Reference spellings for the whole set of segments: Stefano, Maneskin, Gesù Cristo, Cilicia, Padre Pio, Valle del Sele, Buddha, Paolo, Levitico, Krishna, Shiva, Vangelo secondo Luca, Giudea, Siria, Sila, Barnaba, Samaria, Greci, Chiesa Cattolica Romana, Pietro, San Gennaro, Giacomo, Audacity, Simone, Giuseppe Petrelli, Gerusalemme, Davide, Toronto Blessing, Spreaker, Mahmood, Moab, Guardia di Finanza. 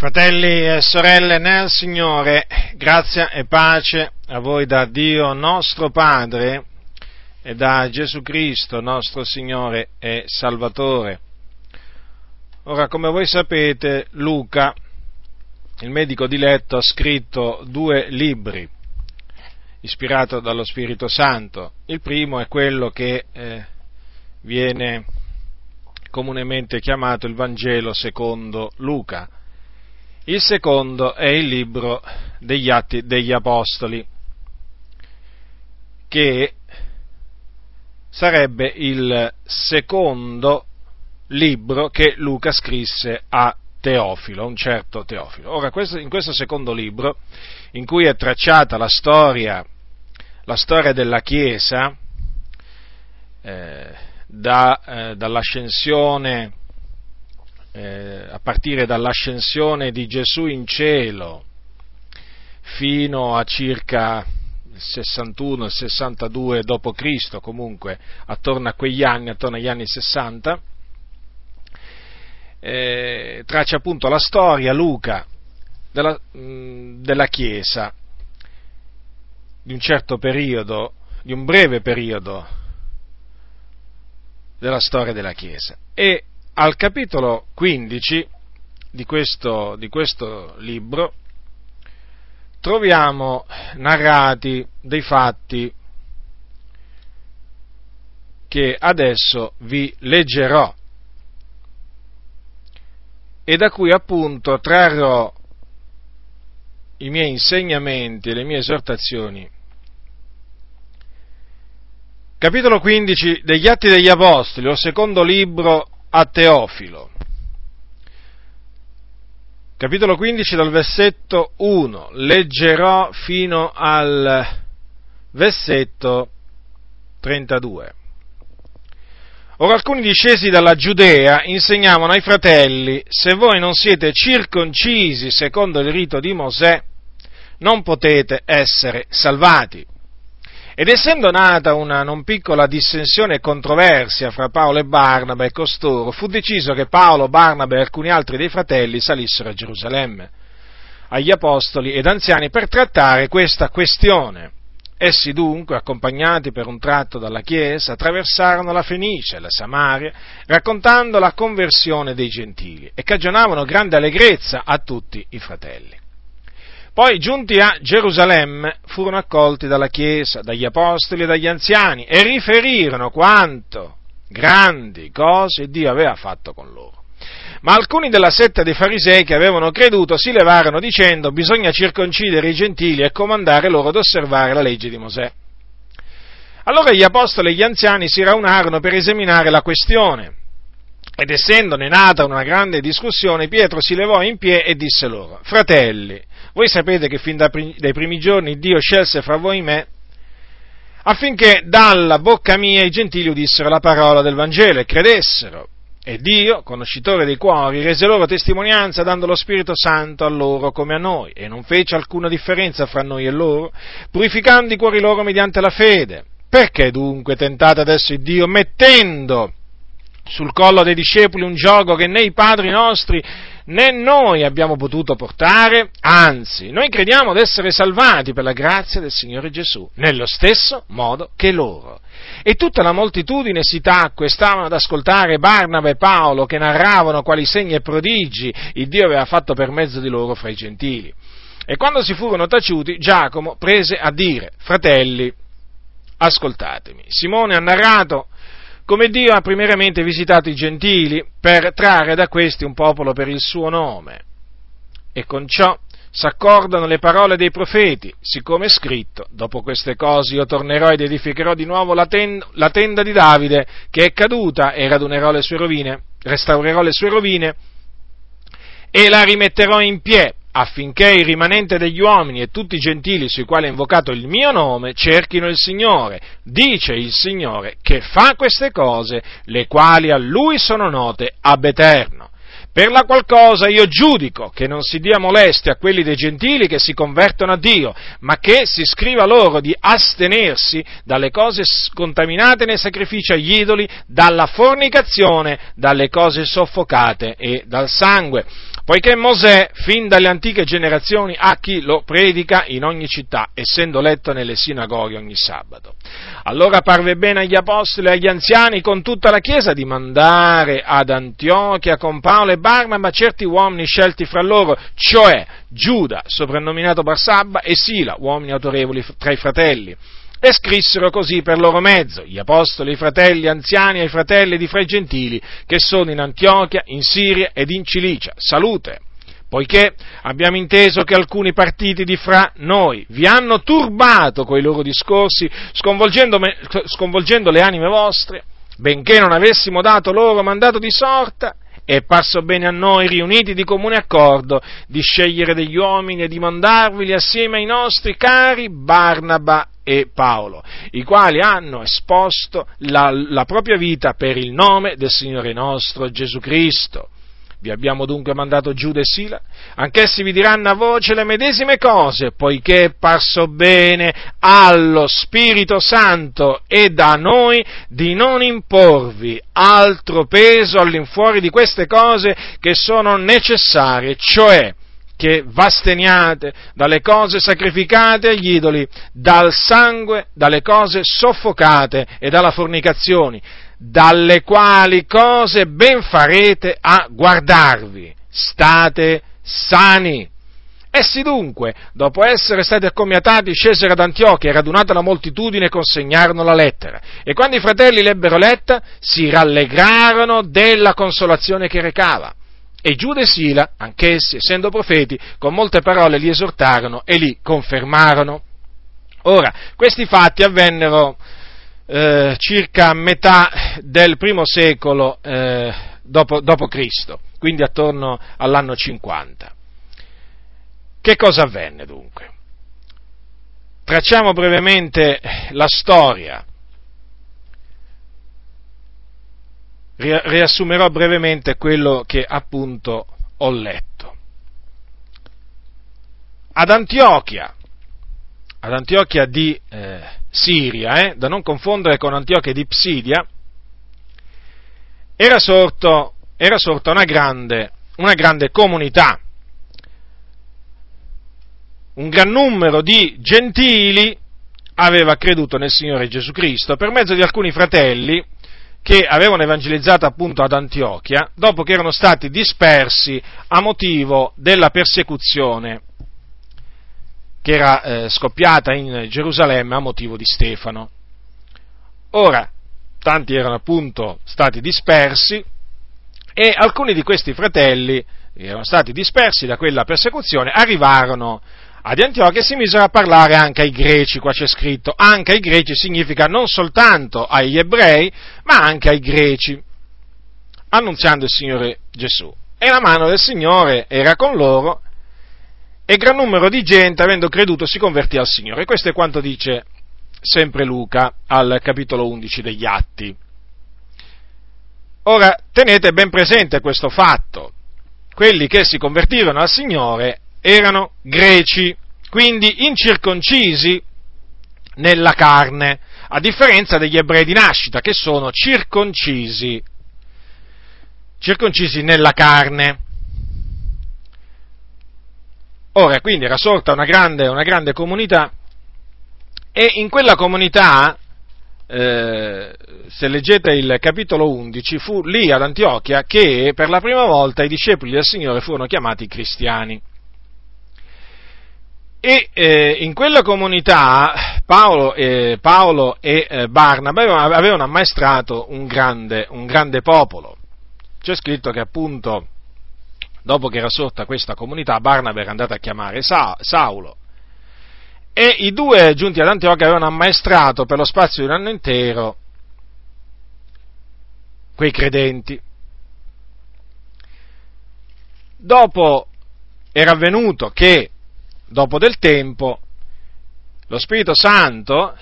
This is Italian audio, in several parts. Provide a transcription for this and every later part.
Fratelli e sorelle nel Signore, grazia e pace a voi da Dio nostro Padre e da Gesù Cristo nostro Signore e Salvatore. Ora, come voi sapete, Luca, il medico diletto, ha scritto 2 libri, ispirato dallo Spirito Santo. Il primo è quello che viene comunemente chiamato il Vangelo secondo Luca. Il secondo è il libro degli Atti degli Apostoli, che sarebbe il secondo libro che Luca scrisse a Teofilo, un certo Teofilo. Ora, in questo secondo libro, in cui è tracciata la storia della Chiesa, dall'ascensione a partire dall'ascensione di Gesù in cielo fino a circa il 61, il 62 d.C., comunque attorno agli anni 60, traccia appunto la storia Luca della Chiesa di un certo periodo, di un breve periodo della storia della Chiesa. E al capitolo 15 di questo libro troviamo narrati dei fatti che adesso vi leggerò e da cui appunto trarrò i miei insegnamenti e le mie esortazioni. Capitolo 15 degli Atti degli Apostoli, o secondo libro a Teofilo. Capitolo 15 dal versetto 1, leggerò fino al versetto 32. Ora alcuni discesi dalla Giudea insegnavano ai fratelli: se voi non siete circoncisi secondo il rito di Mosè, non potete essere salvati. Ed essendo nata una non piccola dissensione e controversia fra Paolo e Barnaba e costoro, fu deciso che Paolo, Barnaba e alcuni altri dei fratelli salissero a Gerusalemme, agli apostoli ed anziani, per trattare questa questione. Essi dunque, accompagnati per un tratto dalla Chiesa, attraversarono la Fenice e la Samaria, raccontando la conversione dei gentili, e cagionavano grande allegrezza a tutti i fratelli. Poi, giunti a Gerusalemme, furono accolti dalla Chiesa, dagli apostoli e dagli anziani, e riferirono quanto grandi cose Dio aveva fatto con loro. Ma alcuni della setta dei farisei che avevano creduto si levarono dicendo: bisogna circoncidere i gentili e comandare loro ad osservare la legge di Mosè. Allora gli apostoli e gli anziani si raunarono per esaminare la questione, ed essendone nata una grande discussione, Pietro si levò in piedi e disse loro: fratelli, voi sapete che fin dai primi giorni Dio scelse fra voi me, affinché dalla bocca mia i gentili udissero la parola del Vangelo e credessero. E Dio, conoscitore dei cuori, rese loro testimonianza, dando lo Spirito Santo a loro come a noi, e non fece alcuna differenza fra noi e loro, purificando i cuori loro mediante la fede. Perché dunque tentate adesso il Dio, mettendo sul collo dei discepoli un giogo che né i padri nostri né noi abbiamo potuto portare? Anzi, noi crediamo d'essere salvati per la grazia del Signore Gesù, nello stesso modo che loro. E tutta la moltitudine si tacque, stavano ad ascoltare Barnaba e Paolo, che narravano quali segni e prodigi il Dio aveva fatto per mezzo di loro fra i gentili. E quando si furono taciuti, Giacomo prese a dire: fratelli, ascoltatemi. Simone ha narrato come Dio ha primeramente visitato i gentili per trarre da questi un popolo per il suo nome. E con ciò s'accordano le parole dei profeti, siccome è scritto: dopo queste cose io tornerò ed edificherò di nuovo la tenda di Davide, che è caduta, e restaurerò le sue rovine, e la rimetterò in piedi, affinché il rimanente degli uomini e tutti i gentili sui quali è invocato il mio nome cerchino il Signore, dice il Signore, che fa queste cose, le quali a lui sono note ab eterno. Per la qual cosa io giudico che non si dia molestia a quelli dei gentili che si convertono a Dio, ma che si scriva loro di astenersi dalle cose contaminate nei sacrifici agli idoli, dalla fornicazione, dalle cose soffocate e dal sangue. Poiché Mosè, fin dalle antiche generazioni, ha chi lo predica in ogni città, essendo letto nelle sinagoghe ogni sabato. Allora parve bene agli apostoli e agli anziani, con tutta la Chiesa, di mandare ad Antiochia con Paolo e Barnaba certi uomini scelti fra loro, cioè Giuda, soprannominato Barsabba, e Sila, uomini autorevoli tra i fratelli. E scrissero così per loro mezzo, gli apostoli, i fratelli, anziani, ai fratelli di fra i gentili, che sono in Antiochia, in Siria ed in Cilicia. Salute, poiché abbiamo inteso che alcuni partiti di fra noi vi hanno turbato coi loro discorsi, sconvolgendo le anime vostre, benché non avessimo dato loro mandato di sorta, è parso bene a noi, riuniti di comune accordo, di scegliere degli uomini e di mandarveli assieme ai nostri cari Barnaba e Paolo, i quali hanno esposto la propria vita per il nome del Signore nostro Gesù Cristo. Vi abbiamo dunque mandato Giuda e Sila, anch'essi vi diranno a voce le medesime cose, poiché è parso bene allo Spirito Santo e a noi di non imporvi altro peso all'infuori di queste cose che sono necessarie, cioè che v'asteniate dalle cose sacrificate agli idoli, dal sangue, dalle cose soffocate e dalla fornicazione, dalle quali cose ben farete a guardarvi. State sani. Essi dunque, dopo essere stati accomiatati, scesero ad Antiochia e radunata la moltitudine consegnarono la lettera. E quando i fratelli l'ebbero letta, si rallegrarono della consolazione che recava. E Giuda e Sila, anch'essi, essendo profeti, con molte parole li esortarono e li confermarono. Ora, questi fatti avvennero circa a metà del primo secolo dopo Cristo, quindi attorno all'anno 50. Che cosa avvenne dunque? Tracciamo brevemente la storia. Riassumerò brevemente quello che appunto ho letto. Ad Antiochia di Siria, da non confondere con Antiochia di Psidia, era sorta una grande comunità, un gran numero di gentili aveva creduto nel Signore Gesù Cristo per mezzo di alcuni fratelli che avevano evangelizzato appunto ad Antiochia, dopo che erano stati dispersi a motivo della persecuzione che era scoppiata in Gerusalemme a motivo di Stefano. Ora, tanti erano appunto stati dispersi e alcuni di questi fratelli che erano stati dispersi da quella persecuzione arrivarono ad Antiochia e si misero a parlare anche ai greci. Qua c'è scritto anche ai greci, significa non soltanto agli ebrei, ma anche ai greci, annunziando il Signore Gesù. E la mano del Signore era con loro e gran numero di gente, avendo creduto, si convertì al Signore. E questo è quanto dice sempre Luca al capitolo 11 degli Atti. Ora, tenete ben presente questo fatto. Quelli che si convertirono al Signore erano greci, quindi incirconcisi nella carne, a differenza degli ebrei di nascita, che sono circoncisi nella carne. Ora, quindi era sorta una grande comunità, e in quella comunità, se leggete il capitolo 11, fu lì ad Antiochia che per la prima volta i discepoli del Signore furono chiamati cristiani. E in quella comunità Paolo e Barnaba avevano ammaestrato un grande popolo. C'è scritto che appunto, dopo che era sorta questa comunità, Barnaba era andato a chiamare Saulo, e i due, giunti ad Antiochia, avevano ammaestrato per lo spazio di un anno intero quei credenti. Dopo era avvenuto che, dopo del tempo, lo Spirito Santo,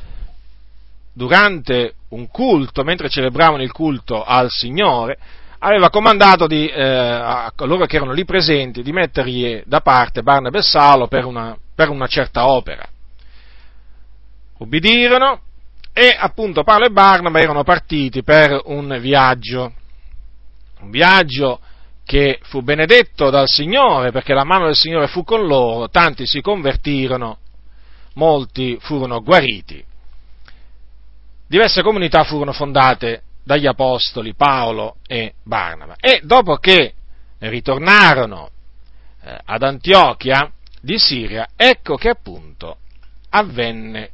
durante un culto, mentre celebravano il culto al Signore, aveva comandato a coloro che erano lì presenti di mettergli da parte Barnaba e Saulo per una certa opera. Ubbidirono e appunto Paolo e Barnaba erano partiti per un viaggio che fu benedetto dal Signore, perché la mano del Signore fu con loro, tanti si convertirono, molti furono guariti. Diverse comunità furono fondate dagli apostoli Paolo e Barnaba, e dopo che ritornarono ad Antiochia di Siria, ecco che appunto avvenne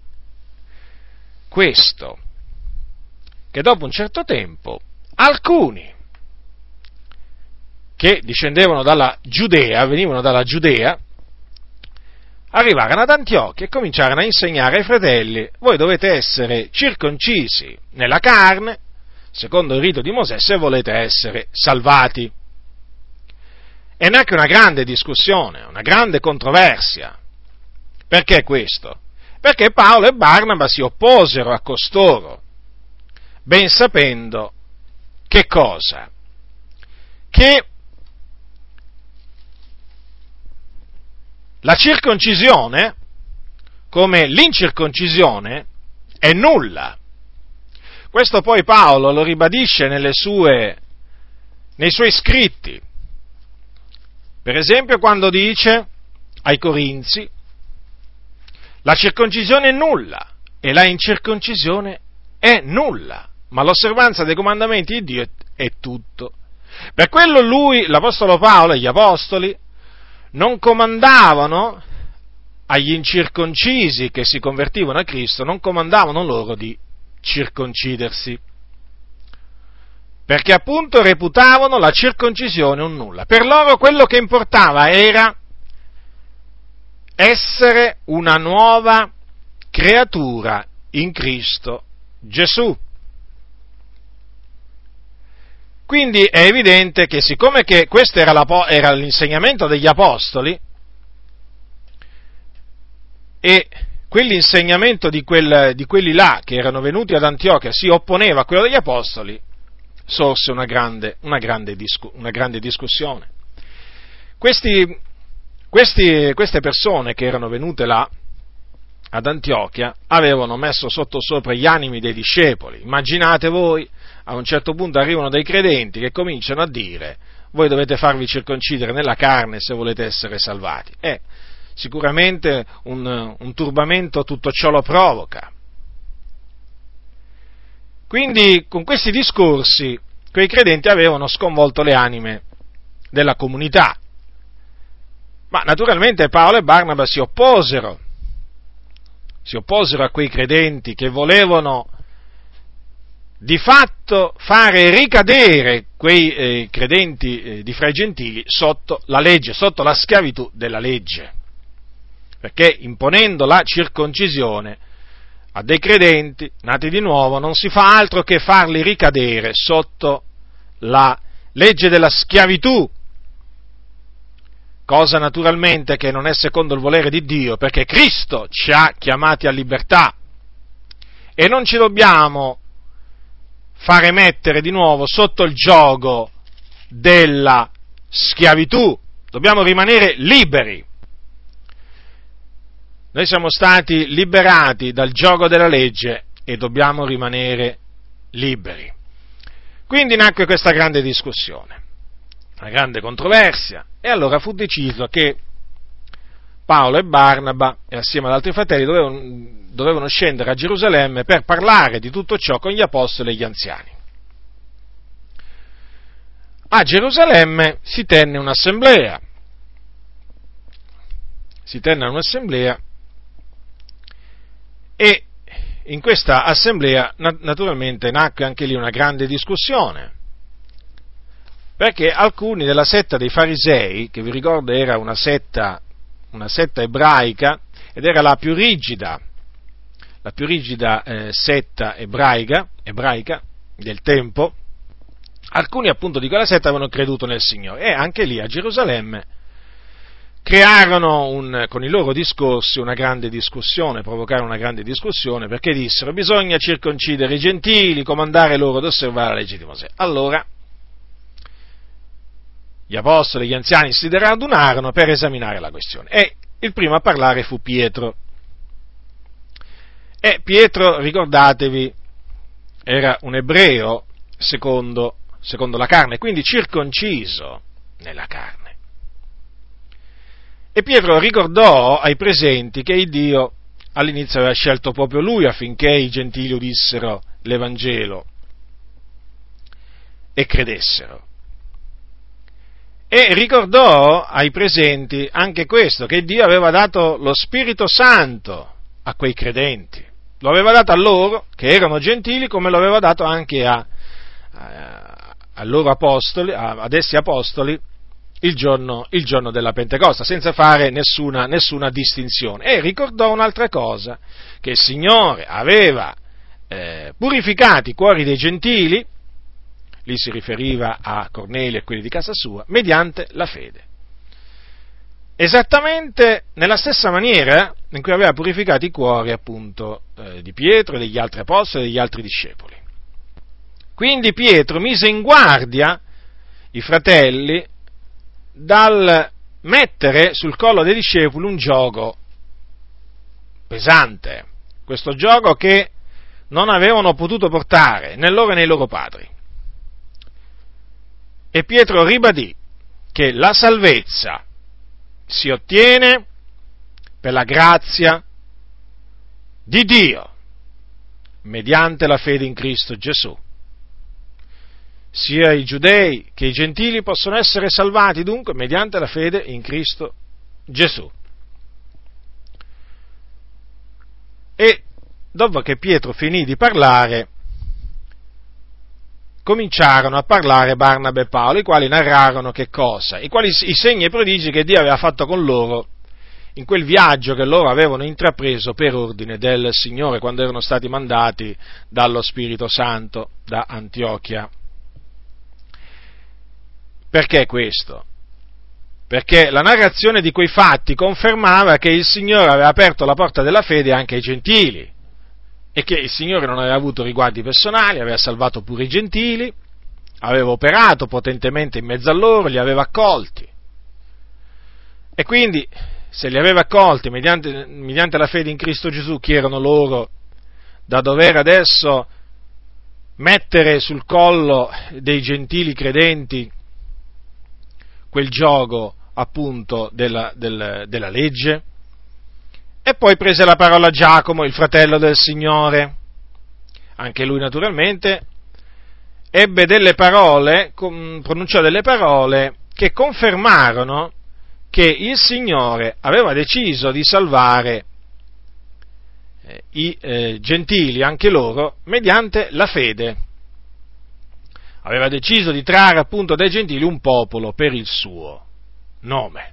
questo, che dopo un certo tempo alcuni che discendevano dalla Giudea, venivano dalla Giudea, arrivarono ad Antiochia e cominciarono a insegnare ai fratelli: voi dovete essere circoncisi nella carne, secondo il rito di Mosè, se volete essere salvati. E nacque una grande discussione, una grande controversia. Perché questo? Perché Paolo e Barnaba si opposero a costoro, ben sapendo che cosa? Che la circoncisione, come l'incirconcisione, è nulla. Questo poi Paolo lo ribadisce nei suoi scritti, per esempio quando dice ai Corinzi: la circoncisione è nulla e la incirconcisione è nulla, ma l'osservanza dei comandamenti di Dio è tutto. Per quello lui, l'Apostolo Paolo e gli Apostoli non comandavano agli incirconcisi che si convertivano a Cristo, non comandavano loro di circoncidersi, perché appunto reputavano la circoncisione un nulla. Per loro quello che importava era essere una nuova creatura in Cristo Gesù. Quindi è evidente che, siccome che questo era l'insegnamento degli apostoli, e quell'insegnamento di quelli là che erano venuti ad Antiochia si opponeva a quello degli apostoli, sorse una grande discussione. Queste persone che erano venute là ad Antiochia avevano messo sottosopra gli animi dei discepoli. Immaginate voi, a un certo punto arrivano dei credenti che cominciano a dire: voi dovete farvi circoncidere nella carne se volete essere salvati. Sicuramente un turbamento tutto ciò lo provoca. Quindi con questi discorsi quei credenti avevano sconvolto le anime della comunità, ma naturalmente Paolo e Barnaba si opposero a quei credenti che volevano di fatto fare ricadere quei credenti di fra i gentili sotto la legge, sotto la schiavitù della legge, perché imponendo la circoncisione a dei credenti nati di nuovo non si fa altro che farli ricadere sotto la legge della schiavitù, cosa naturalmente che non è secondo il volere di Dio, perché Cristo ci ha chiamati a libertà e non ci dobbiamo fare mettere di nuovo sotto il giogo della schiavitù, dobbiamo rimanere liberi. Noi siamo stati liberati dal giogo della legge e dobbiamo rimanere liberi. Quindi nacque questa grande discussione, una grande controversia, e allora fu deciso che Paolo e Barnaba, e assieme ad altri fratelli, dovevano scendere a Gerusalemme per parlare di tutto ciò con gli apostoli e gli anziani. A Gerusalemme si tenne un'assemblea, e in questa assemblea naturalmente nacque anche lì una grande discussione, perché alcuni della setta dei farisei, che vi ricordo era una setta ebraica ed era la più rigida setta ebraica del tempo, alcuni appunto di quella setta avevano creduto nel Signore, e anche lì a Gerusalemme crearono con i loro discorsi una grande discussione, provocarono una grande discussione, perché dissero: bisogna circoncidere i gentili, comandare loro ad osservare la legge di Mosè. Allora gli apostoli, gli anziani si radunarono per esaminare la questione e il primo a parlare fu Pietro. E Pietro, ricordatevi, era un ebreo secondo la carne, quindi circonciso nella carne. E Pietro ricordò ai presenti che il Dio all'inizio aveva scelto proprio lui affinché i gentili udissero l'Evangelo e credessero. E ricordò ai presenti anche questo, che Dio aveva dato lo Spirito Santo a quei credenti. Lo aveva dato a loro, che erano gentili, come lo aveva dato anche a loro apostoli, ad essi apostoli, il giorno della Pentecoste, senza fare nessuna distinzione. E ricordò un'altra cosa, che il Signore aveva purificato i cuori dei gentili, lì si riferiva a Cornelio e quelli di casa sua, mediante la fede. Esattamente nella stessa maniera in cui aveva purificato i cuori, appunto, di Pietro e degli altri apostoli e degli altri discepoli. Quindi Pietro mise in guardia i fratelli dal mettere sul collo dei discepoli un giogo pesante, questo giogo che non avevano potuto portare né loro né i loro padri. E Pietro ribadì che la salvezza si ottiene per la grazia di Dio, mediante la fede in Cristo Gesù. Sia i giudei che i gentili possono essere salvati, dunque, mediante la fede in Cristo Gesù. E dopo che Pietro finì di parlare, cominciarono a parlare Barnaba e Paolo, i quali narrarono che cosa? I segni e prodigi che Dio aveva fatto con loro in quel viaggio che loro avevano intrapreso per ordine del Signore, quando erano stati mandati dallo Spirito Santo da Antiochia. Perché questo? Perché la narrazione di quei fatti confermava che il Signore aveva aperto la porta della fede anche ai gentili, e che il Signore non aveva avuto riguardi personali, aveva salvato pure i gentili, aveva operato potentemente in mezzo a loro, li aveva accolti. E quindi, se li aveva accolti mediante la fede in Cristo Gesù, chi erano loro da dover adesso mettere sul collo dei gentili credenti quel giogo, appunto, della legge? E poi prese la parola Giacomo, il fratello del Signore. Anche lui, naturalmente, pronunciò delle parole che confermarono che il Signore aveva deciso di salvare i gentili, anche loro, mediante la fede. Aveva deciso di trarre, appunto, dai gentili un popolo per il suo nome.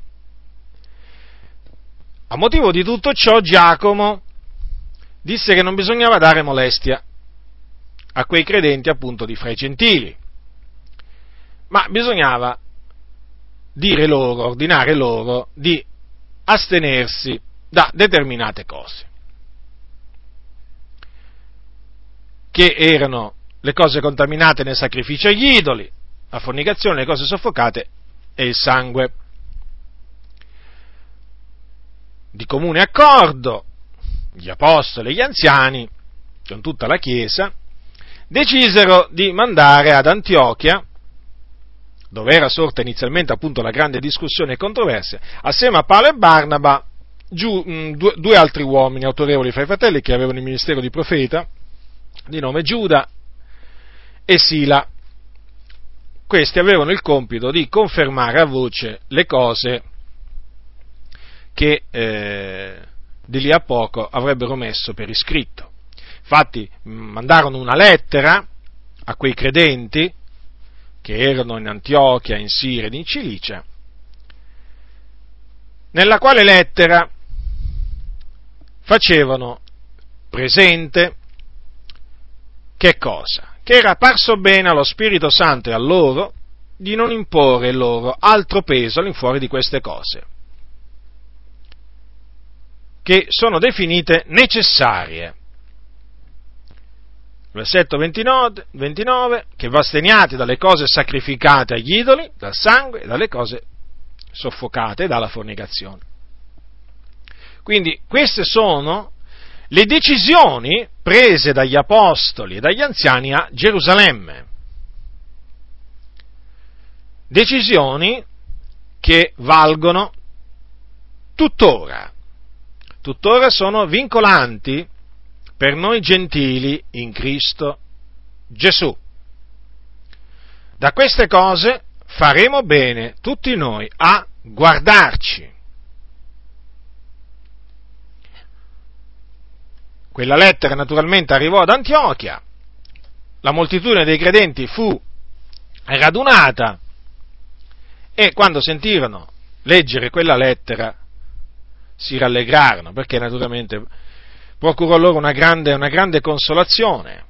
A motivo di tutto ciò, Giacomo disse che non bisognava dare molestia a quei credenti, appunto, di fra i gentili, ma bisognava dire loro, ordinare loro di astenersi da determinate cose, che erano le cose contaminate nel sacrificio agli idoli, la fornicazione, le cose soffocate e il sangue. Di comune accordo, gli apostoli e gli anziani, con tutta la Chiesa, decisero di mandare ad Antiochia, dove era sorta inizialmente, appunto, la grande discussione e controversia, assieme a Paolo e Barnaba, due altri uomini autorevoli fra i fratelli che avevano il ministero di profeta, di nome Giuda e Sila. Questi avevano il compito di confermare a voce le cose che di lì a poco avrebbero messo per iscritto. Infatti mandarono una lettera a quei credenti che erano in Antiochia, in Siria ed in Cilicia, nella quale lettera facevano presente che cosa? Che era parso bene allo Spirito Santo e a loro di non imporre loro altro peso all'infuori di queste cose, che sono definite necessarie Versetto 29, che v'asteniate dalle cose sacrificate agli idoli, dal sangue, dalle cose soffocate, dalla fornicazione. Quindi queste sono le decisioni prese dagli apostoli e dagli anziani a Gerusalemme. Decisioni che valgono tuttora. Tuttora sono vincolanti per noi gentili in Cristo Gesù. Da queste cose faremo bene tutti noi a guardarci. Quella lettera naturalmente arrivò ad Antiochia, la moltitudine dei credenti fu radunata e quando sentirono leggere quella lettera si rallegrarono, perché naturalmente procurò loro una grande consolazione.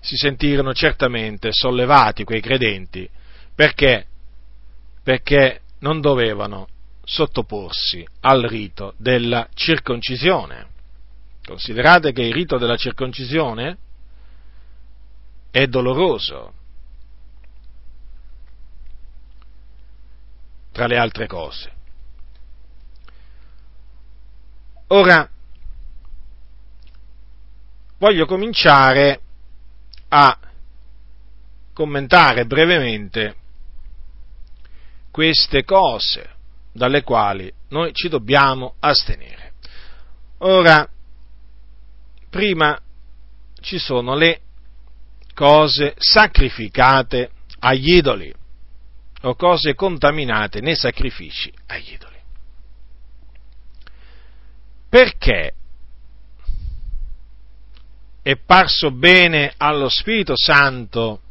Si sentirono certamente sollevati quei credenti, perché non dovevano sottoporsi al rito della circoncisione. Considerate che il rito della circoncisione è doloroso, tra le altre cose. Ora voglio cominciare a commentare brevemente queste cose dalle quali noi ci dobbiamo astenere. Ora, prima ci sono le cose sacrificate agli idoli o cose contaminate nei sacrifici agli idoli. Perché è parso bene allo Spirito Santo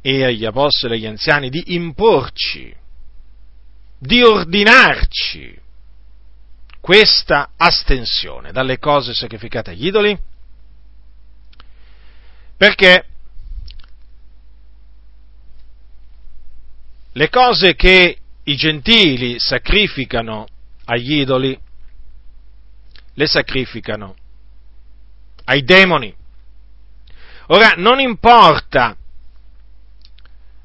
e agli apostoli e agli anziani di imporci, di ordinarci questa astensione dalle cose sacrificate agli idoli? Perché le cose che i gentili sacrificano agli idoli le sacrificano ai demoni. Ora non importa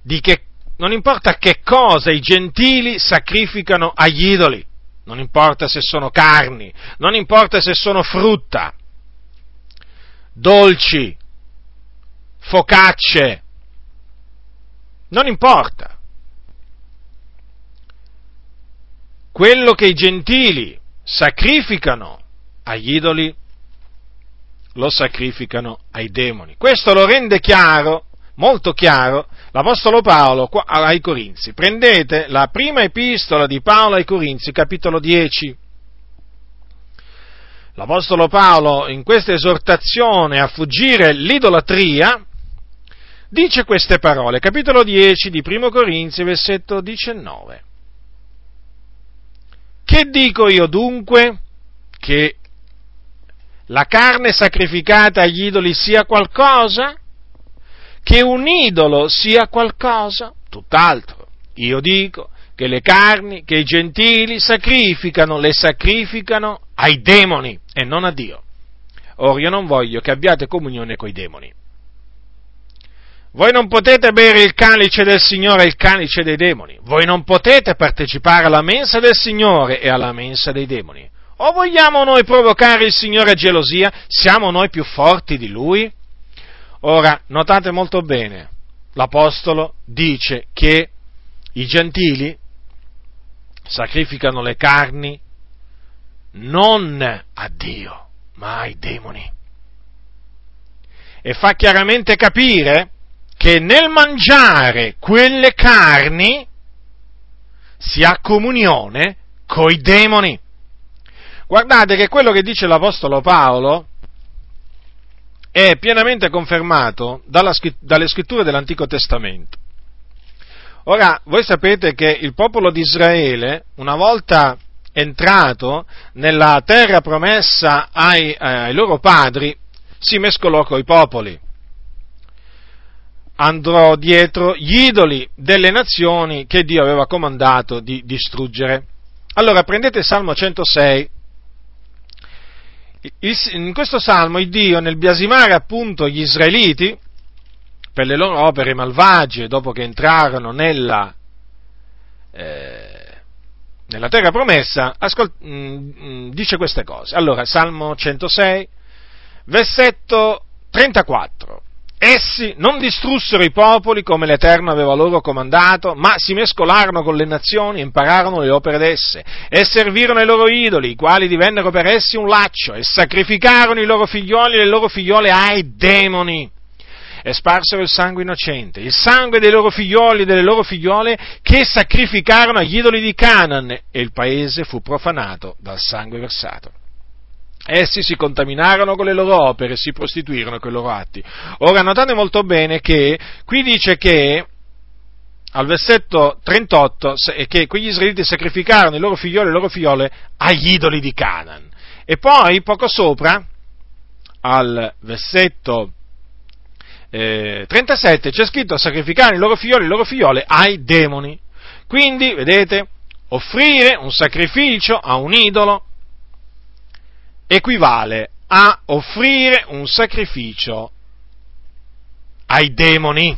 che cosa i gentili sacrificano agli idoli, non importa se sono carni, non importa se sono frutta, dolci, focacce, non importa. Quello che i gentili sacrificano agli idoli lo sacrificano ai demoni. Questo lo rende chiaro, molto chiaro, l'Apostolo Paolo ai Corinzi. Prendete la prima epistola di Paolo ai Corinzi, capitolo 10. L'Apostolo Paolo, in questa esortazione a fuggire l'idolatria, dice queste parole, capitolo 10 di 1 Corinzi, versetto 19. Che dico io dunque? Che la carne sacrificata agli idoli sia qualcosa? Che un idolo sia qualcosa? Tutt'altro. Io dico che le carni che i gentili sacrificano, le sacrificano ai demoni e non a Dio. Or io non voglio che abbiate comunione coi demoni. Voi non potete bere il calice del Signore e il calice dei demoni. Voi non potete partecipare alla mensa del Signore e alla mensa dei demoni. O vogliamo noi provocare il Signore a gelosia? Siamo noi più forti di Lui? Ora, notate molto bene, l'Apostolo dice che i gentili sacrificano le carni non a Dio, ma ai demoni. E fa chiaramente capire che nel mangiare quelle carni si ha comunione coi demoni. Guardate che quello che dice l'Apostolo Paolo è pienamente confermato dalle scritture dell'Antico Testamento. Ora, voi sapete che il popolo di Israele, una volta entrato nella terra promessa ai loro padri, si mescolò coi popoli. Andò dietro gli idoli delle nazioni che Dio aveva comandato di distruggere. Allora, prendete Salmo 106. In questo salmo il Dio, nel biasimare appunto gli israeliti per le loro opere malvagie dopo che entrarono nella terra promessa, dice queste cose. Allora, Salmo 106, versetto 34. Essi non distrussero i popoli come l'Eterno aveva loro comandato, ma si mescolarono con le nazioni e impararono le opere d'esse, e servirono i loro idoli, i quali divennero per essi un laccio, e sacrificarono i loro figlioli e le loro figliole ai demoni, e sparsero il sangue innocente, il sangue dei loro figlioli e delle loro figliole che sacrificarono agli idoli di Canaan, e il paese fu profanato dal sangue versato. Essi si contaminarono con le loro opere, si prostituirono con i loro atti. Ora notate molto bene che qui dice che al versetto 38 che quegli israeliti sacrificarono i loro figlioli e le loro figliole agli idoli di Canaan. E poi poco sopra al versetto 37 c'è scritto: sacrificarono i loro figlioli e le loro figliole ai demoni. Quindi, vedete, offrire un sacrificio a un idolo equivale a offrire un sacrificio ai demoni.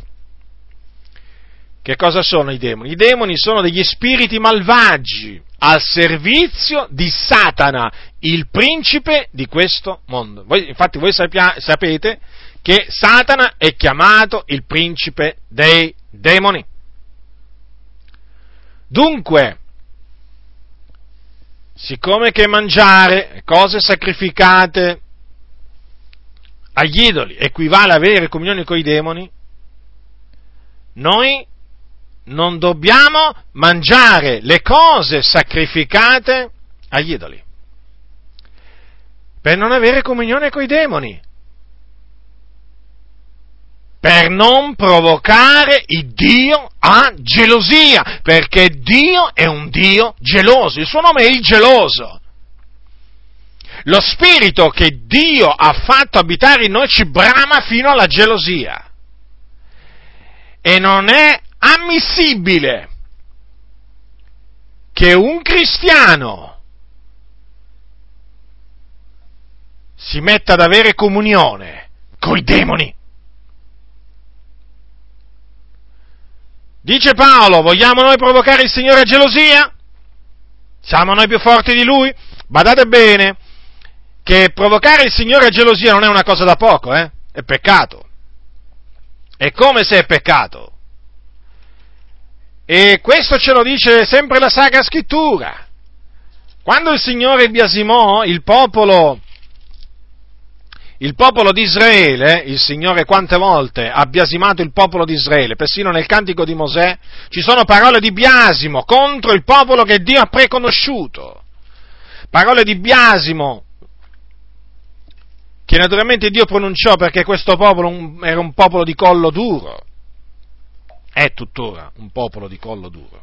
Che cosa sono i demoni? I demoni sono degli spiriti malvagi al servizio di Satana, il principe di questo mondo. Infatti voi sapete che Satana è chiamato il principe dei demoni. Dunque, siccome che mangiare cose sacrificate agli idoli equivale a avere comunione con i demoni, noi non dobbiamo mangiare le cose sacrificate agli idoli per non avere comunione con i demoni, per non provocare il Dio a gelosia, perché Dio è un Dio geloso, il suo nome è il geloso. Lo spirito che Dio ha fatto abitare in noi ci brama fino alla gelosia, e non è ammissibile che un cristiano si metta ad avere comunione coi demoni. Dice Paolo: vogliamo noi provocare il Signore a gelosia? Siamo noi più forti di Lui? Badate bene che provocare il Signore a gelosia non è una cosa da poco, eh? È peccato. È come se è peccato. E questo ce lo dice sempre la Sacra Scrittura. Quando il Signore biasimò il popolo di Israele, il Signore quante volte ha biasimato il popolo di Israele, persino nel Cantico di Mosè ci sono parole di biasimo contro il popolo che Dio ha preconosciuto, parole di biasimo che naturalmente Dio pronunciò perché questo popolo era un popolo di collo duro, è tuttora un popolo di collo duro.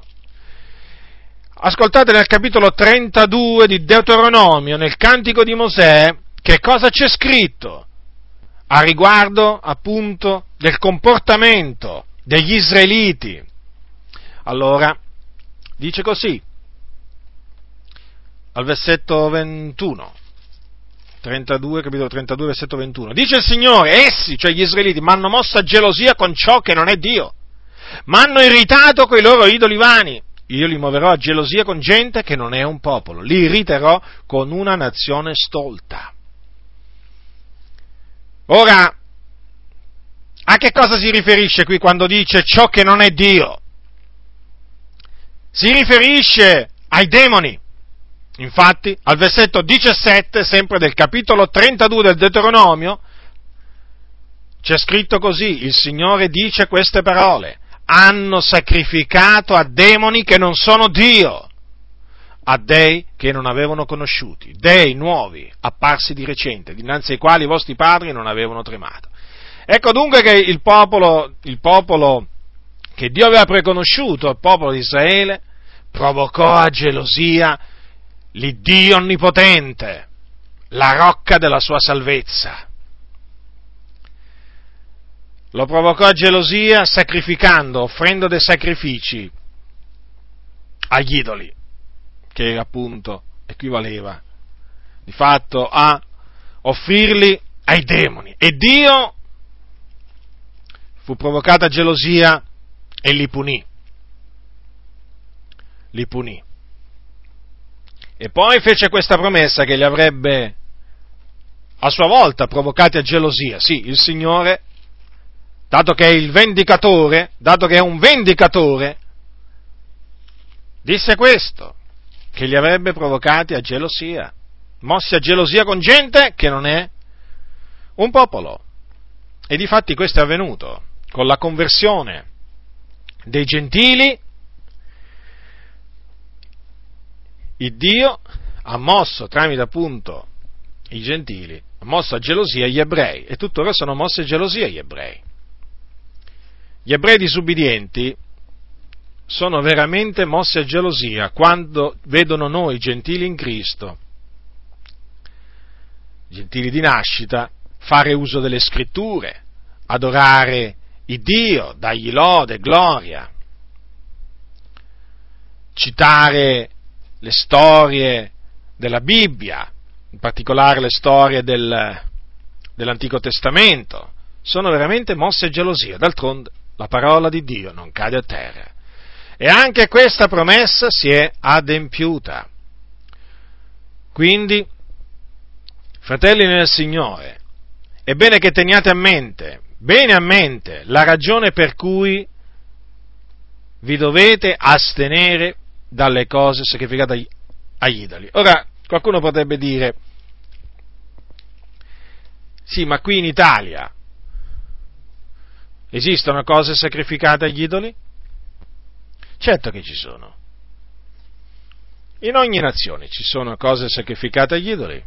Ascoltate nel capitolo 32 di Deuteronomio, nel Cantico di Mosè, che cosa c'è scritto a riguardo appunto del comportamento degli israeliti. Allora, dice così, al versetto 21, 32, capitolo 32, versetto 21, dice il Signore: essi, cioè gli israeliti, m'hanno mossa gelosia con ciò che non è Dio, m'hanno irritato coi loro idoli vani. Io li muoverò a gelosia con gente che non è un popolo, li irriterò con una nazione stolta. Ora, a che cosa si riferisce qui quando dice ciò che non è Dio? Si riferisce ai demoni. Infatti, al versetto 17, sempre del capitolo 32 del Deuteronomio, c'è scritto così, il Signore dice queste parole: hanno sacrificato a demoni che non sono Dio, a dei che non avevano conosciuti, dei nuovi, apparsi di recente, dinanzi ai quali i vostri padri non avevano tremato. Ecco dunque che il popolo che Dio aveva preconosciuto, il popolo di Israele, provocò a gelosia l'Iddio onnipotente, la rocca della sua salvezza. Lo provocò a gelosia sacrificando, offrendo dei sacrifici agli idoli, che appunto equivaleva di fatto a offrirli ai demoni. E Dio fu provocata gelosia e li punì. Li punì. E poi fece questa promessa che li avrebbe a sua volta provocati a gelosia. Sì, il Signore, dato che è il vendicatore, dato che è un vendicatore, disse questo, che li avrebbe provocati a gelosia, mossi a gelosia con gente che non è un popolo. E difatti questo è avvenuto con la conversione dei gentili. Il Dio ha mosso tramite appunto i gentili, ha mosso a gelosia gli ebrei, e tuttora sono mossi a gelosia gli ebrei. Gli ebrei disubbidienti sono veramente mossi a gelosia quando vedono noi gentili in Cristo, gentili di nascita, fare uso delle scritture, adorare il Dio, dargli lode, gloria, citare le storie della Bibbia, in particolare le storie dell'Antico Testamento. Sono veramente mosse a gelosia. D'altronde la parola di Dio non cade a terra, e anche questa promessa si è adempiuta. Quindi, fratelli nel Signore, è bene che teniate a mente, bene a mente, la ragione per cui vi dovete astenere dalle cose sacrificate agli idoli. Ora, qualcuno potrebbe dire: sì, ma qui in Italia esistono cose sacrificate agli idoli? Certo che ci sono. In ogni nazione ci sono cose sacrificate agli idoli.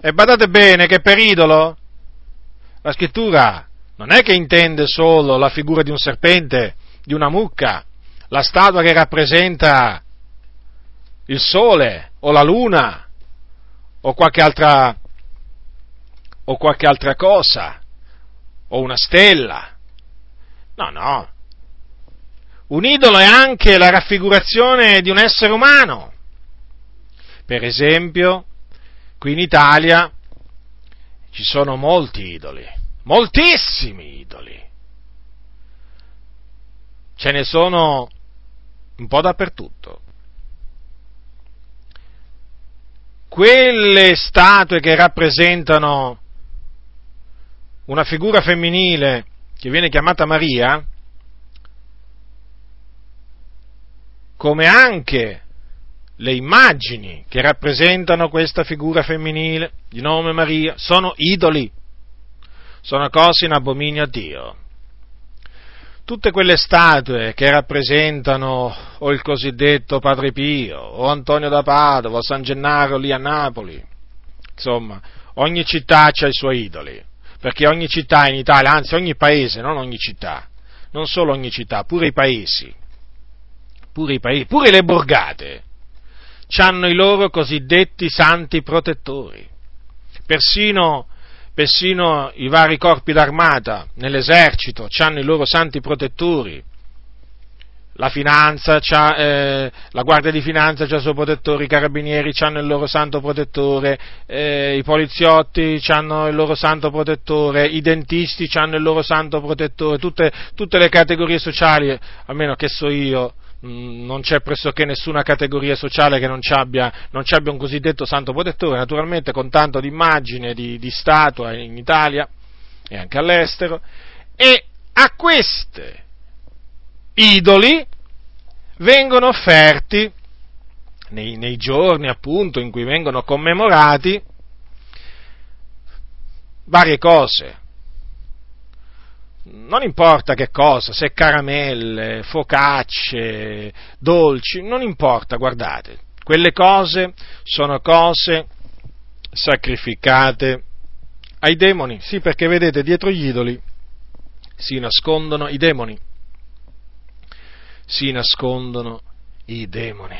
E badate bene che per idolo la scrittura non è che intende solo la figura di un serpente, di una mucca, la statua che rappresenta il sole o la luna o qualche altra cosa, o una stella. No, no. Un idolo è anche la raffigurazione di un essere umano. Per esempio, qui in Italia ci sono molti idoli, moltissimi idoli. Ce ne sono un po' dappertutto. Quelle statue che rappresentano una figura femminile che viene chiamata Maria, come anche le immagini che rappresentano questa figura femminile di nome Maria, sono idoli, sono cose in abominio a Dio. Tutte quelle statue che rappresentano o il cosiddetto Padre Pio, o Antonio da Padova, o San Gennaro lì a Napoli, insomma, ogni città ha i suoi idoli. Perché ogni città in Italia, anzi ogni paese, non ogni città, non solo ogni città, pure i paesi, pure le borgate, hanno i loro cosiddetti santi protettori. Persino i vari corpi d'armata nell'esercito hanno i loro santi protettori. La finanza la guardia di finanza ha il suo protettore, i carabinieri hanno il loro santo protettore, i poliziotti hanno il loro santo protettore, i dentisti hanno il loro santo protettore, tutte le categorie sociali, almeno che so io, non c'è pressoché nessuna categoria sociale che non ci abbia un cosiddetto santo protettore, naturalmente con tanto di immagine, di statua in Italia e anche all'estero. E a queste idoli vengono offerti nei giorni appunto in cui vengono commemorati varie cose, non importa che cosa, se caramelle, focacce, dolci, non importa, guardate, quelle cose sono cose sacrificate ai demoni. Sì, perché vedete, dietro gli idoli si nascondono i demoni. Si nascondono i demoni.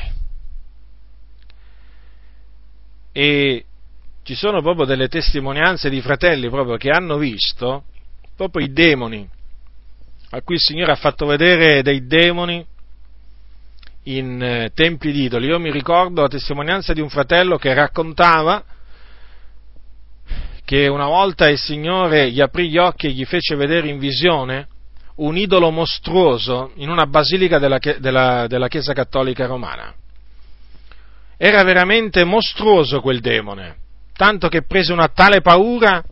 E ci sono proprio delle testimonianze di fratelli proprio che hanno visto proprio i demoni, a cui il Signore ha fatto vedere dei demoni in templi di idoli. Io mi ricordo la testimonianza di un fratello che raccontava che una volta il Signore gli aprì gli occhi e gli fece vedere in visione un idolo mostruoso in una basilica della Chiesa Cattolica Romana. Era veramente mostruoso quel demone, tanto che prese una tale paura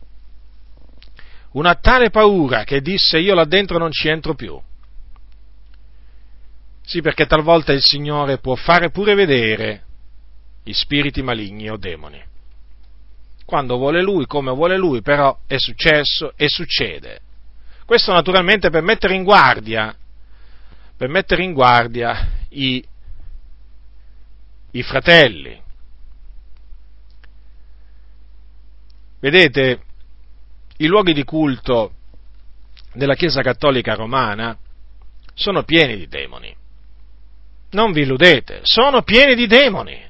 che disse: io là dentro non ci entro più. Sì, perché talvolta il Signore può fare pure vedere gli spiriti maligni o demoni, quando vuole Lui, come vuole Lui, però è successo e succede. Questo naturalmente per mettere in guardia i fratelli. Vedete, i luoghi di culto della Chiesa Cattolica Romana sono pieni di demoni. Non vi illudete, sono pieni di demoni.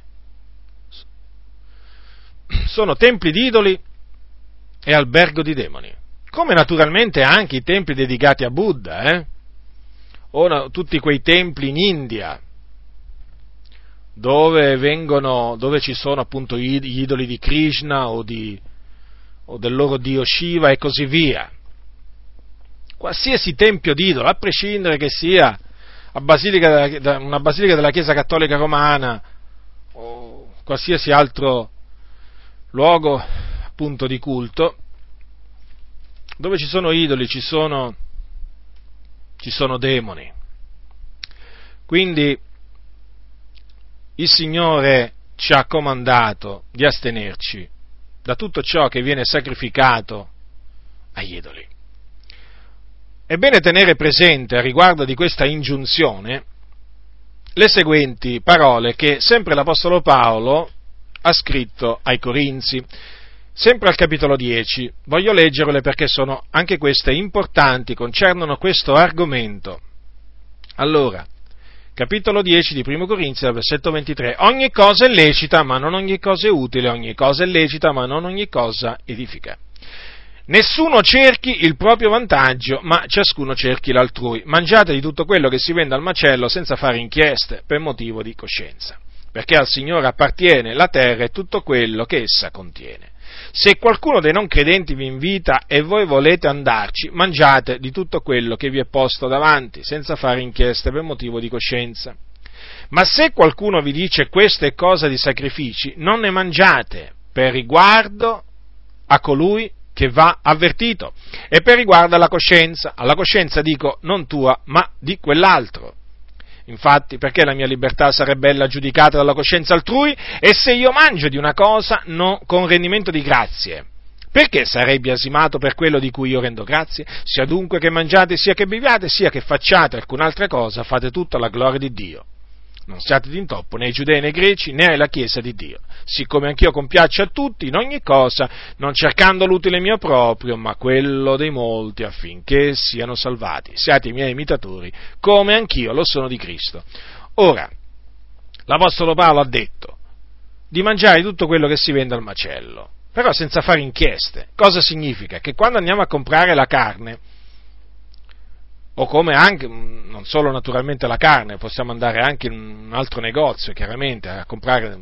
Sono templi di idoli e albergo di demoni, come naturalmente anche i templi dedicati a Buddha, o no, tutti quei templi in India dove ci sono appunto gli idoli di Krishna o del loro dio Shiva e così via. Qualsiasi tempio di idolo, a prescindere che sia una basilica della Chiesa Cattolica Romana o qualsiasi altro luogo appunto di culto, dove ci sono idoli ci sono demoni. Quindi il Signore ci ha comandato di astenerci da tutto ciò che viene sacrificato agli idoli. È bene tenere presente a riguardo di questa ingiunzione le seguenti parole che sempre l'Apostolo Paolo ha scritto ai Corinzi, sempre al capitolo 10. Voglio leggerle perché sono anche queste importanti, concernono questo argomento. Allora, capitolo 10 di Primo Corinzi, versetto 23. Ogni cosa è lecita, ma non ogni cosa è utile, ogni cosa è lecita, ma non ogni cosa edifica. Nessuno cerchi il proprio vantaggio, ma ciascuno cerchi l'altrui. Mangiate di tutto quello che si vende al macello senza fare inchieste, per motivo di coscienza. Perché al Signore appartiene la terra e tutto quello che essa contiene. Se qualcuno dei non credenti vi invita e voi volete andarci, mangiate di tutto quello che vi è posto davanti, senza fare inchieste per motivo di coscienza. Ma se qualcuno vi dice: questa è cosa di sacrifici, non ne mangiate, per riguardo a colui che va avvertito e per riguardo alla coscienza. Alla coscienza dico, non tua, ma di quell'altro. Infatti, perché la mia libertà sarà bella giudicata dalla coscienza altrui, e se io mangio di una cosa non con rendimento di grazie, perché sarei biasimato per quello di cui io rendo grazie? Sia dunque che mangiate, sia che beviate, sia che facciate alcun'altra cosa, fate tutto alla gloria di Dio. Non siate d'intoppo né ai giudei né ai greci né alla Chiesa di Dio, siccome anch'io compiaccio a tutti in ogni cosa, non cercando l'utile mio proprio, ma quello dei molti, affinché siano salvati. Siate i miei imitatori, come anch'io lo sono di Cristo. Ora, l'Apostolo Paolo ha detto di mangiare tutto quello che si vende al macello, però senza fare inchieste. Cosa significa? Che quando andiamo a comprare la carne, o come anche, non solo naturalmente la carne, possiamo andare anche in un altro negozio, chiaramente, a comprare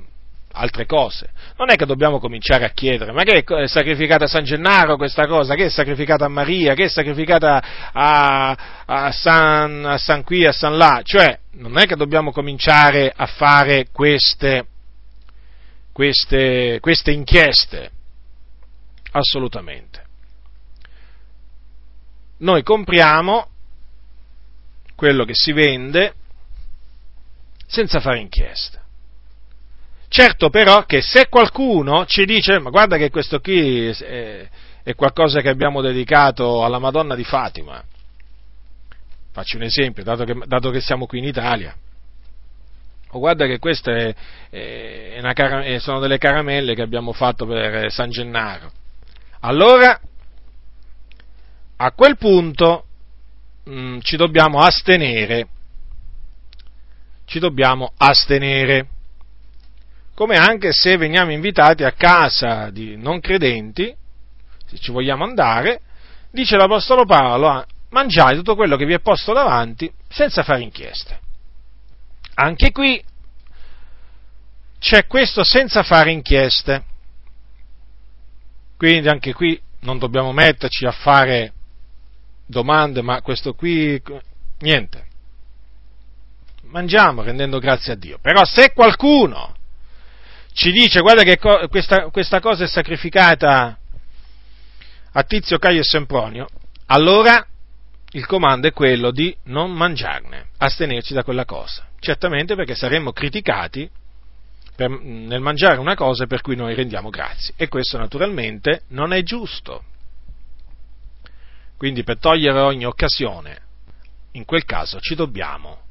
altre cose. Non è che dobbiamo cominciare a chiedere: ma che è sacrificata a San Gennaro questa cosa? Che è sacrificata a Maria? Che è sacrificata a San qui, a San là? Cioè, non è che dobbiamo cominciare a fare queste inchieste, assolutamente. Noi compriamo quello che si vende senza fare inchiesta. Certo però che se qualcuno ci dice: ma guarda che questo qui è qualcosa che abbiamo dedicato alla Madonna di Fatima, faccio un esempio dato che siamo qui in Italia, o guarda che queste sono delle caramelle che abbiamo fatto per San Gennaro, allora a quel punto ci dobbiamo astenere, come anche se veniamo invitati a casa di non credenti, se ci vogliamo andare, dice l'Apostolo Paolo, mangiate tutto quello che vi è posto davanti senza fare inchieste. Anche qui c'è questo senza fare inchieste. Quindi anche qui non dobbiamo metterci a fare domande, ma questo qui niente. Mangiamo rendendo grazie a Dio. Però se qualcuno ci dice guarda che questa cosa è sacrificata a Tizio, Caio e Sempronio, allora il comando è quello di non mangiarne, astenerci da quella cosa. Certamente perché saremmo criticati nel mangiare una cosa per cui noi rendiamo grazie, e questo naturalmente non è giusto. Quindi per togliere ogni occasione, in quel caso ci dobbiamo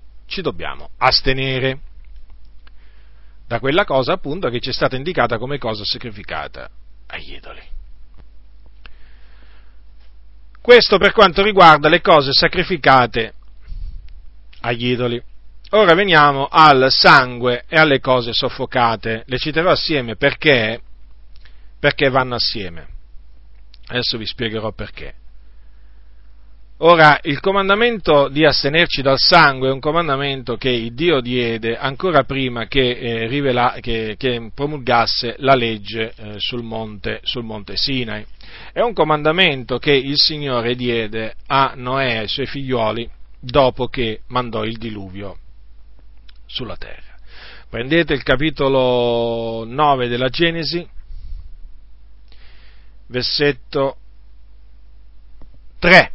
astenere da quella cosa appunto che ci è stata indicata come cosa sacrificata agli idoli. Questo per quanto riguarda le cose sacrificate agli idoli. Ora veniamo al sangue e alle cose soffocate. Le citerò assieme perché vanno assieme. Adesso vi spiegherò perché. Ora, il comandamento di astenerci dal sangue è un comandamento che Dio diede ancora prima che promulgasse la legge sul monte Sinai. È un comandamento che il Signore diede a Noè e ai suoi figlioli dopo che mandò il diluvio sulla terra. Prendete il capitolo 9 della Genesi, versetto 3,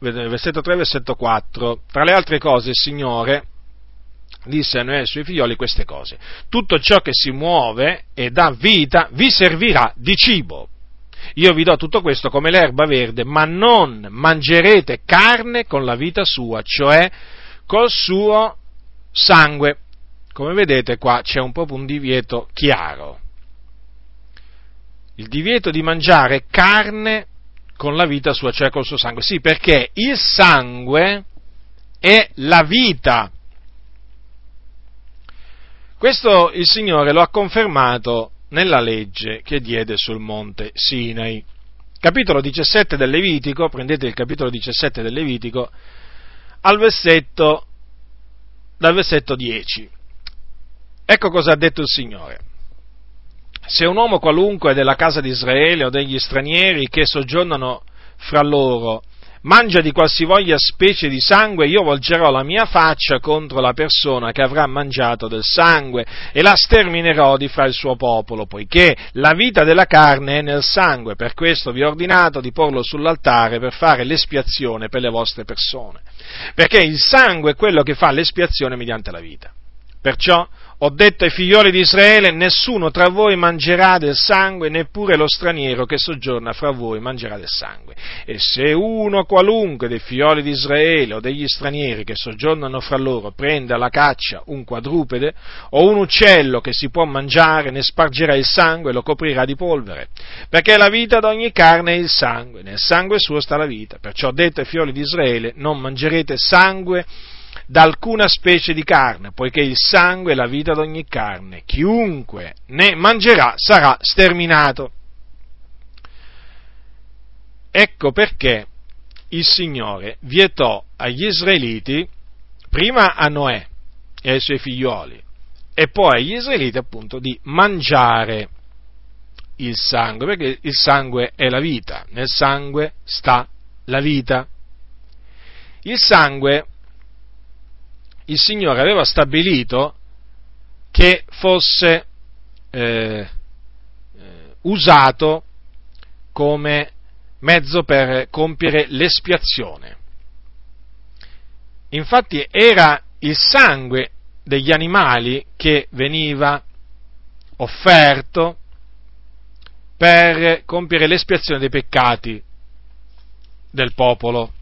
versetto 4. Tra le altre cose il Signore disse a Noè e ai suoi figlioli queste cose: tutto ciò che si muove e dà vita vi servirà di cibo. Io vi do tutto questo come l'erba verde, ma non mangerete carne con la vita sua, cioè col suo sangue. Come vedete qua c'è un proprio un divieto chiaro. Il divieto di mangiare carne con la vita sua, cioè col suo sangue. Sì, perché il sangue è la vita. Questo il Signore lo ha confermato nella legge che diede sul monte Sinai. Capitolo 17 del Levitico, prendete il capitolo 17 del Levitico, dal versetto 10. Ecco cosa ha detto il Signore. Se un uomo qualunque della casa di Israele o degli stranieri che soggiornano fra loro mangia di qualsivoglia specie di sangue, io volgerò la mia faccia contro la persona che avrà mangiato del sangue e la sterminerò di fra il suo popolo, poiché la vita della carne è nel sangue. Per questo vi ho ordinato di porlo sull'altare per fare l'espiazione per le vostre persone, perché il sangue è quello che fa l'espiazione mediante la vita. Perciò ho detto ai figlioli di Israele: nessuno tra voi mangerà del sangue, neppure lo straniero che soggiorna fra voi mangerà del sangue. E se uno qualunque dei figlioli di Israele o degli stranieri che soggiornano fra loro prende alla caccia un quadrupede o un uccello che si può mangiare, ne spargerà il sangue e lo coprirà di polvere, perché la vita ad ogni carne è il sangue, nel sangue suo sta la vita. Perciò ho detto ai figlioli di Israele: non mangerete sangue da alcuna specie di carne, poiché il sangue è la vita d'ogni carne, chiunque ne mangerà sarà sterminato. Ecco perché il Signore vietò agli israeliti, prima a Noè e ai suoi figlioli, e poi agli israeliti appunto di mangiare il sangue, perché il sangue è la vita, nel sangue sta la vita. Il sangue il Signore aveva stabilito che fosse usato come mezzo per compiere l'espiazione. Infatti era il sangue degli animali che veniva offerto per compiere l'espiazione dei peccati del popolo.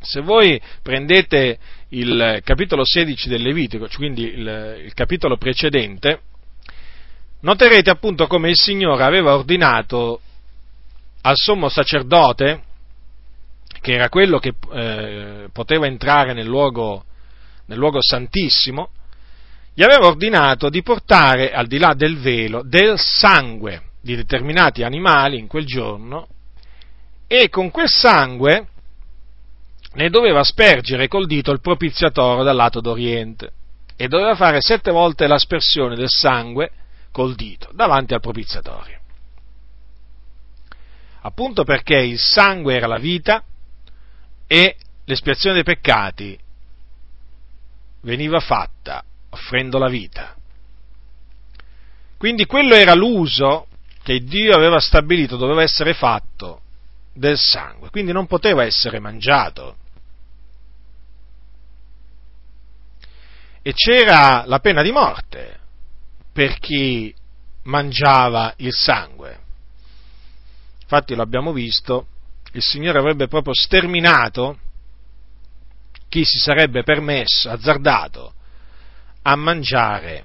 Se voi prendete il capitolo 16 del Levitico, quindi il capitolo precedente, noterete appunto come il Signore aveva ordinato al sommo sacerdote, che era quello che poteva entrare nel luogo santissimo, gli aveva ordinato di portare al di là del velo del sangue di determinati animali in quel giorno, e con quel sangue ne doveva aspergere col dito il propiziatore dal lato d'oriente, e doveva fare 7 volte l'aspersione del sangue col dito davanti al propiziatorio. appunto perché il sangue era la vita e l'espiazione dei peccati veniva fatta offrendo la vita. Quindi quello era l'uso che Dio aveva stabilito, doveva essere fatto del sangue, quindi non poteva essere mangiato. E c'era la pena di morte per chi mangiava il sangue. Infatti lo abbiamo visto, il Signore avrebbe proprio sterminato chi si sarebbe permesso, azzardato, a mangiare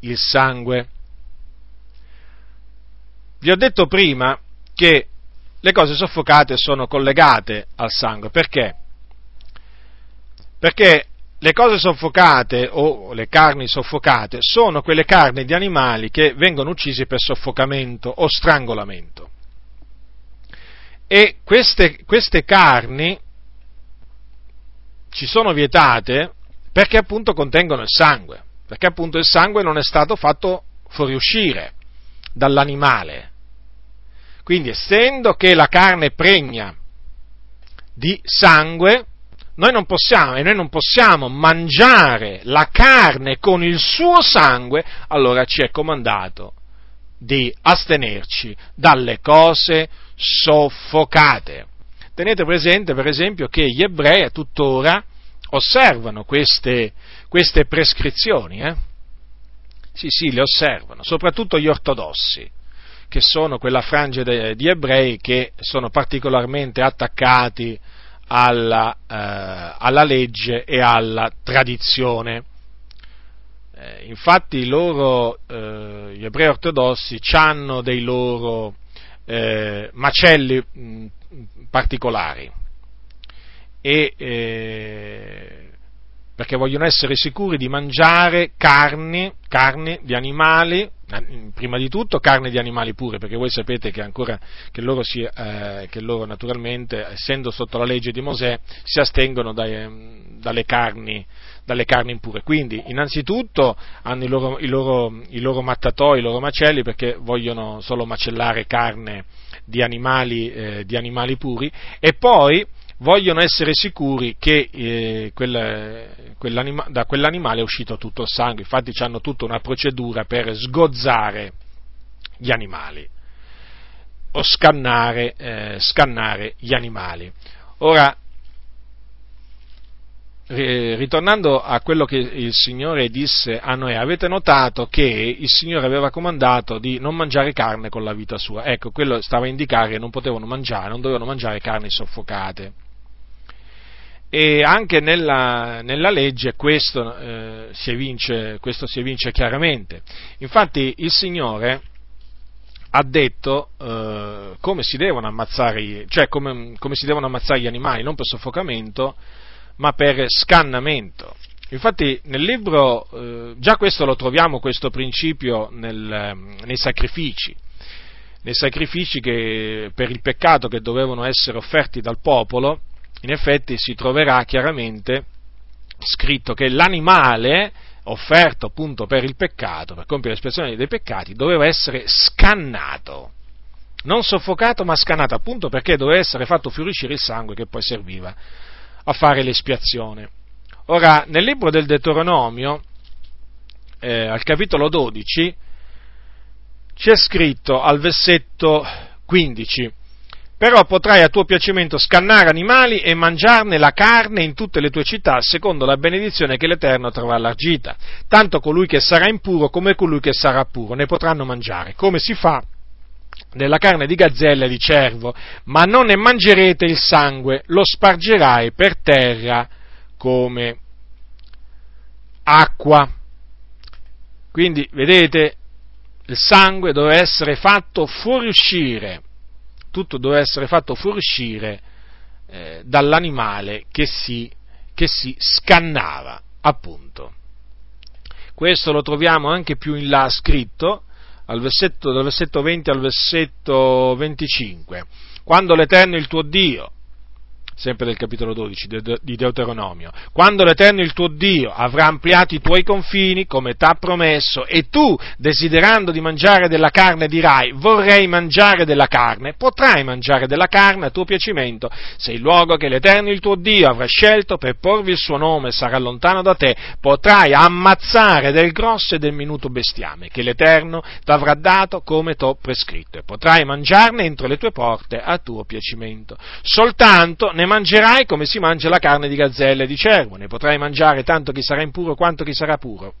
il sangue. Vi ho detto prima che le cose soffocate sono collegate al sangue. Perché? Perché le cose soffocate o le carni soffocate sono quelle carni di animali che vengono uccisi per soffocamento o strangolamento. E queste carni ci sono vietate perché appunto contengono il sangue, perché appunto il sangue non è stato fatto fuoriuscire dall'animale. Quindi, essendo che la carne è pregna di sangue, noi non possiamo mangiare la carne con il suo sangue, allora ci è comandato di astenerci dalle cose soffocate. Tenete presente, per esempio, che gli ebrei tuttora osservano queste prescrizioni, Sì, le osservano, soprattutto gli ortodossi, che sono quella frangia di ebrei che sono particolarmente attaccati alla legge e alla tradizione. Infatti loro, gli ebrei ortodossi, hanno dei loro macelli particolari, e perché vogliono essere sicuri di mangiare carne di animali, prima di tutto carne di animali pure, perché voi sapete che loro naturalmente, essendo sotto la legge di Mosè, si astengono dalle carni impure. Quindi innanzitutto hanno i loro mattatoi, i loro macelli, perché vogliono solo macellare carne di animali puri, e poi vogliono essere sicuri che da quell'animale è uscito tutto il sangue. Infatti hanno tutta una procedura per sgozzare gli animali o scannare gli animali. Ora, ritornando a quello che il Signore disse a Noè, avete notato che il Signore aveva comandato di non mangiare carne con la vita sua. Ecco, quello stava a indicare che non dovevano mangiare carni soffocate. E anche nella legge questo si evince chiaramente. Infatti il Signore ha detto come si devono ammazzare, cioè come si devono ammazzare gli animali, non per soffocamento, ma per scannamento. Infatti nel libro già questo lo troviamo, questo principio nei sacrifici che per il peccato che dovevano essere offerti dal popolo. In effetti si troverà chiaramente scritto che l'animale offerto appunto per il peccato, per compiere l'espiazione dei peccati, doveva essere scannato, non soffocato ma scannato, appunto perché doveva essere fatto fioriscire il sangue che poi serviva a fare l'espiazione. Ora, nel libro del Deuteronomio, al capitolo 12, c'è scritto al versetto 15: però potrai a tuo piacimento scannare animali e mangiarne la carne in tutte le tue città, secondo la benedizione che l'Eterno avrà allargita. Tanto colui che sarà impuro come colui che sarà puro ne potranno mangiare, come si fa della carne di gazzella e di cervo, ma non ne mangerete il sangue, lo spargerai per terra come acqua. Quindi, vedete, il sangue doveva essere fatto fuoriuscire, tutto doveva essere fatto fuoriuscire dall'animale che si scannava, appunto. Questo lo troviamo anche più in là scritto, dal versetto 20 al versetto 25: quando l'Eterno il tuo Dio sempre del capitolo 12 di Deuteronomio: quando l'Eterno il tuo Dio avrà ampliato i tuoi confini come t'ha promesso, e tu, desiderando di mangiare della carne, dirai: vorrei mangiare della carne, potrai mangiare della carne a tuo piacimento, se il luogo che l'Eterno il tuo Dio avrà scelto per porvi il suo nome sarà lontano da te, potrai ammazzare del grosso e del minuto bestiame che l'Eterno t'avrà dato come t'ho prescritto, e potrai mangiarne entro le tue porte a tuo piacimento. Soltanto ne mangerai come si mangia la carne di gazzella e di cervo, ne potrai mangiare tanto chi sarà impuro quanto chi sarà puro.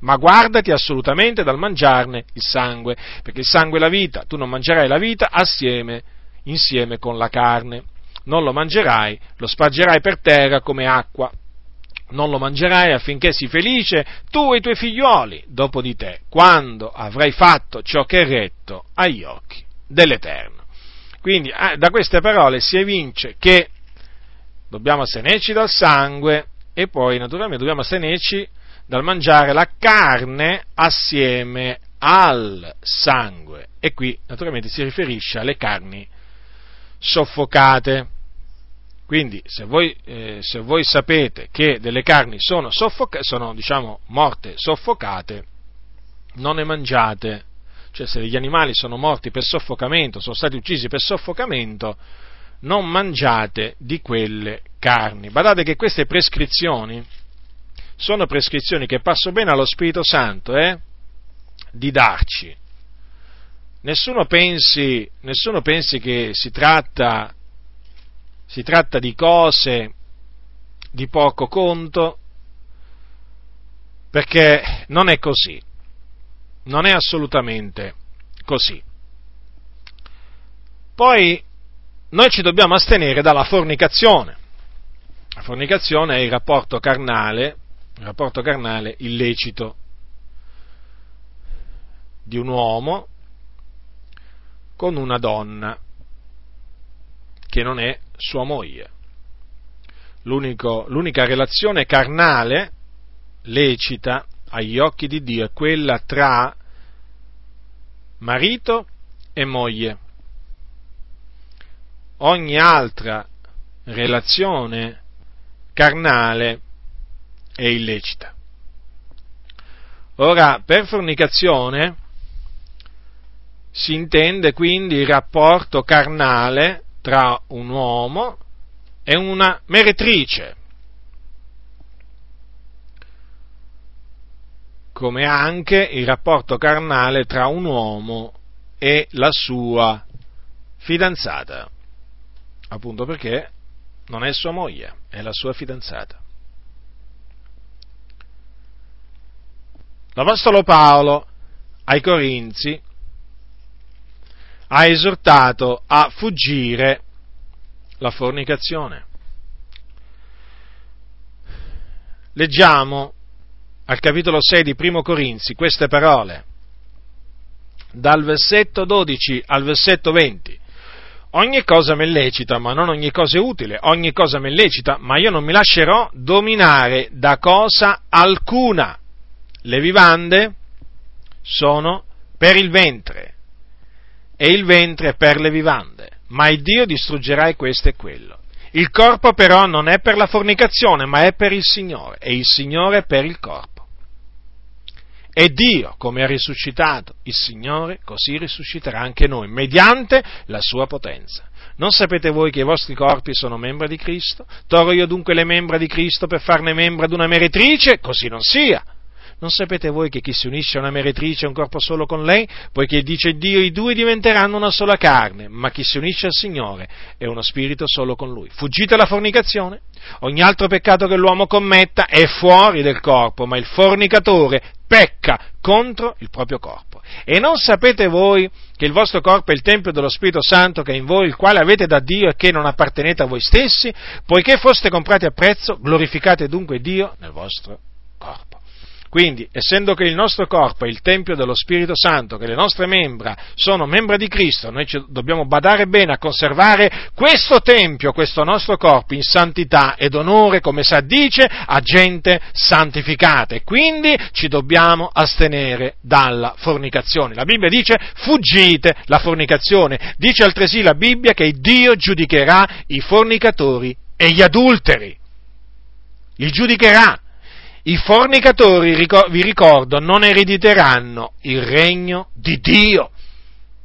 Ma guardati assolutamente dal mangiarne il sangue, perché il sangue è la vita. Tu non mangerai la vita insieme con la carne. Non lo mangerai, lo spargerai per terra come acqua. Non lo mangerai affinché sii felice tu e i tuoi figlioli dopo di te, quando avrai fatto ciò che è retto agli occhi dell'Eterno. Quindi da queste parole si evince che dobbiamo astenerci dal sangue e poi naturalmente dobbiamo astenerci dal mangiare la carne assieme al sangue, e qui naturalmente si riferisce alle carni soffocate. Quindi se voi sapete che delle carni sono morte soffocate, non ne mangiate. Cioè, se gli animali sono morti per soffocamento, sono stati uccisi per soffocamento, non mangiate di quelle carni. Badate che queste prescrizioni sono prescrizioni che passo bene allo Spirito Santo di darci. Nessuno pensi che si tratta di cose di poco conto, perché non è così. Non è assolutamente così. Poi noi ci dobbiamo astenere dalla fornicazione. La fornicazione è il rapporto carnale illecito di un uomo con una donna che non è sua moglie. L'unica relazione carnale lecita agli occhi di Dio è quella tra marito e moglie. Ogni altra relazione carnale è illecita. Ora, per fornicazione si intende quindi il rapporto carnale tra un uomo e una meretrice, come anche il rapporto carnale tra un uomo e la sua fidanzata, appunto perché non è sua moglie, è la sua fidanzata. L'Apostolo Paolo ai Corinzi ha esortato a fuggire la fornicazione. Leggiamo al capitolo 6 di Primo Corinzi queste parole, dal versetto 12 al versetto 20: ogni cosa m'è lecita, ma non ogni cosa è utile, ogni cosa m'è lecita, ma io non mi lascerò dominare da cosa alcuna. Le vivande sono per il ventre, e il ventre per le vivande, ma il Dio distruggerà questo e quello. Il corpo però non è per la fornicazione, ma è per il Signore, e il Signore per il corpo. E Dio, come ha risuscitato il Signore, così risusciterà anche noi, mediante la sua potenza. Non sapete voi che i vostri corpi sono membra di Cristo? Tolgo io dunque le membra di Cristo per farne membra ad una meretrice? Così non sia! Non sapete voi che chi si unisce a una meretrice è un corpo solo con lei? Poiché dice Dio, i due diventeranno una sola carne, ma chi si unisce al Signore è uno spirito solo con Lui. Fuggite la fornicazione. Ogni altro peccato che l'uomo commetta è fuori del corpo, ma il fornicatore pecca contro il proprio corpo. E non sapete voi che il vostro corpo è il tempio dello Spirito Santo che è in voi, il quale avete da Dio e che non appartenete a voi stessi? Poiché foste comprati a prezzo, glorificate dunque Dio nel vostro corpo. Quindi, essendo che il nostro corpo è il tempio dello Spirito Santo, che le nostre membra sono membra di Cristo, noi ci dobbiamo badare bene a conservare questo tempio, questo nostro corpo, in santità ed onore, come si addice a gente santificata, e quindi ci dobbiamo astenere dalla fornicazione. La Bibbia dice: fuggite la fornicazione. Dice altresì la Bibbia che Dio giudicherà i fornicatori e gli adulteri. Li giudicherà. I fornicatori, vi ricordo, non erediteranno il regno di Dio,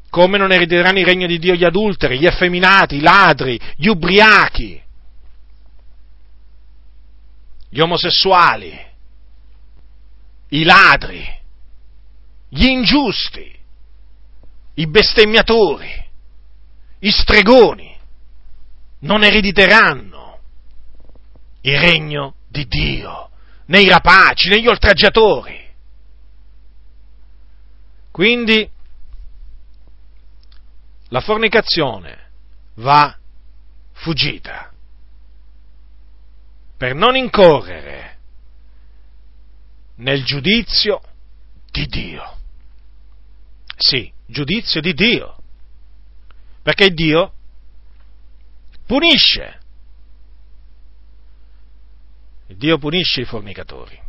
come non erediteranno il regno di Dio gli adulteri, gli effeminati, i ladri, gli ubriachi, gli omosessuali, i ladri, gli ingiusti, i bestemmiatori, i stregoni, non erediteranno il regno di Dio, né i rapaci, né gli oltraggiatori. Quindi la fornicazione va fuggita, per non incorrere nel giudizio di Dio. Sì, giudizio di Dio, perché Dio punisce. Dio punisce i fornicatori.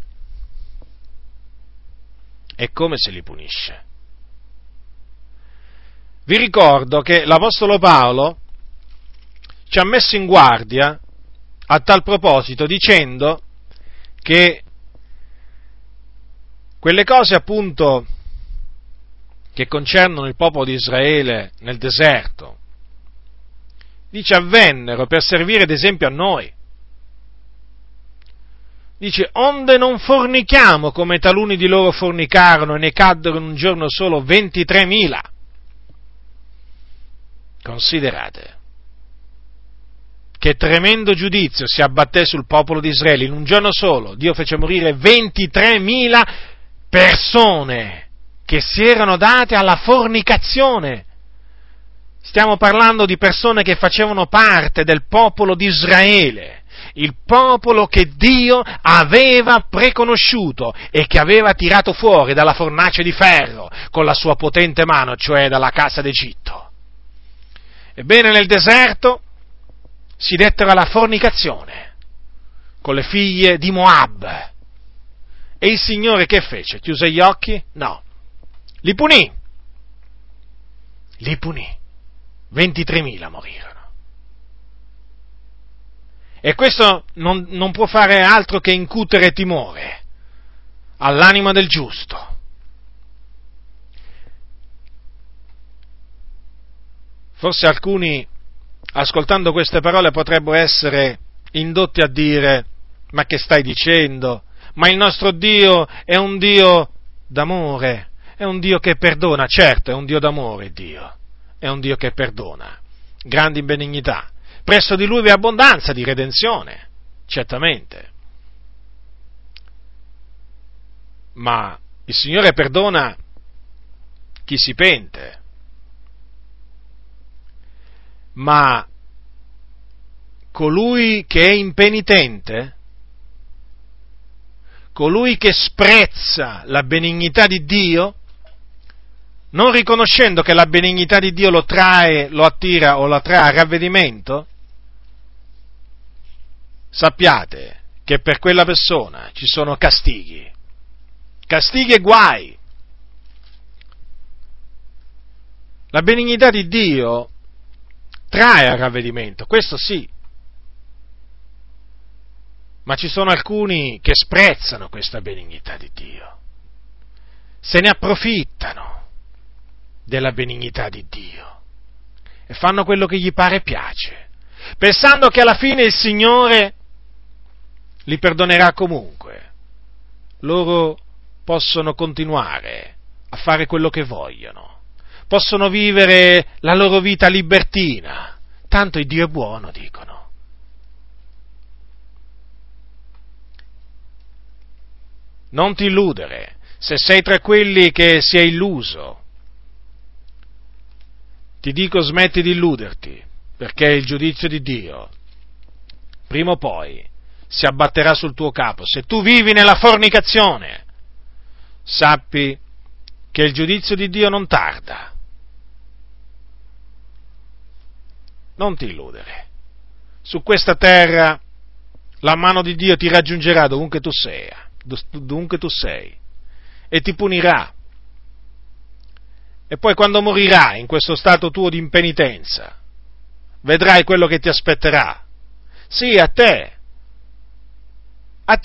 E come se li punisce? Vi ricordo che l'Apostolo Paolo ci ha messo in guardia a tal proposito, dicendo che quelle cose, appunto, che concernono il popolo di Israele nel deserto, dice, avvennero per servire ad esempio a noi. Dice: onde non fornichiamo come taluni di loro fornicarono, e ne caddero in un giorno solo 23.000. Considerate che tremendo giudizio si abbatté sul popolo di Israele. In un giorno solo Dio fece morire 23.000 persone che si erano date alla fornicazione. Stiamo parlando di persone che facevano parte del popolo di Israele, il popolo che Dio aveva preconosciuto e che aveva tirato fuori dalla fornace di ferro con la sua potente mano, cioè dalla casa d'Egitto. Ebbene, nel deserto si dettero alla fornicazione con le figlie di Moab. E il Signore che fece? Chiuse gli occhi? No. Li punì. Li punì. 23.000 morirono. E questo non può fare altro che incutere timore all'anima del giusto. Forse alcuni, ascoltando queste parole, potrebbero essere indotti a dire: ma che stai dicendo? Ma il nostro Dio è un Dio d'amore, è un Dio che perdona. Certo, è un Dio d'amore, Dio. È un Dio che perdona. Grande in benignità. Presso di Lui vi è abbondanza di redenzione, certamente. Ma il Signore perdona chi si pente. Ma colui che è impenitente, colui che sprezza la benignità di Dio, non riconoscendo che la benignità di Dio lo attira o lo trae a ravvedimento, sappiate che per quella persona ci sono castighi, castighi e guai. La benignità di Dio trae a ravvedimento, questo sì, ma ci sono alcuni che sprezzano questa benignità di Dio, se ne approfittano della benignità di Dio e fanno quello che gli pare e piace, pensando che alla fine il Signore li perdonerà comunque. Loro possono continuare a fare quello che vogliono, possono vivere la loro vita libertina, tanto il Dio è buono, dicono. Non ti illudere, se sei tra quelli che si è illuso, ti dico, smetti di illuderti, perché il giudizio di Dio prima o poi si abbatterà sul tuo capo se tu vivi nella fornicazione. sappi che il giudizio di Dio non tarda. Non ti illudere. Su questa terra la mano di Dio ti raggiungerà dovunque tu sei, e ti punirà. E poi quando morirai in questo stato tuo di impenitenza, vedrai quello che ti aspetterà. Sì, a te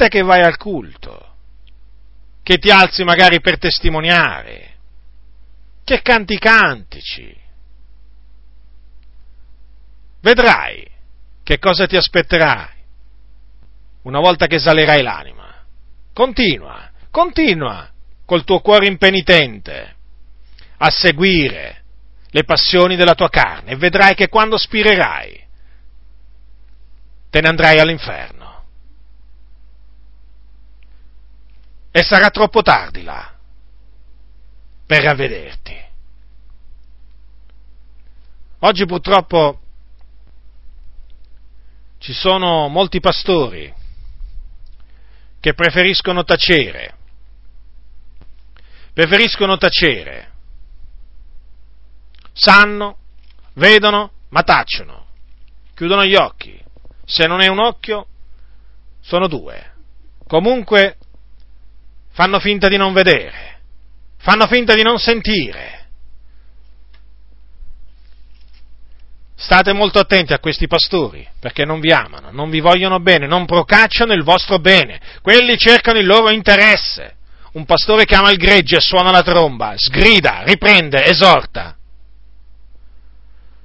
che vai al culto, che ti alzi magari per testimoniare, che canti cantici. Vedrai che cosa ti aspetterai una volta che salerai l'anima. Continua col tuo cuore impenitente a seguire le passioni della tua carne e vedrai che quando spirerai te ne andrai all'inferno. E sarà troppo tardi là per ravvederti. Oggi purtroppo ci sono molti pastori che preferiscono tacere, sanno, vedono, ma tacciono, chiudono gli occhi, se non è un occhio sono due, comunque fanno finta di non vedere, fanno finta di non sentire. State molto attenti a questi pastori, perché non vi amano, non vi vogliono bene, non procacciano il vostro bene. Quelli cercano il loro interesse. Un pastore che ama il gregge e suona la tromba, sgrida, riprende, esorta.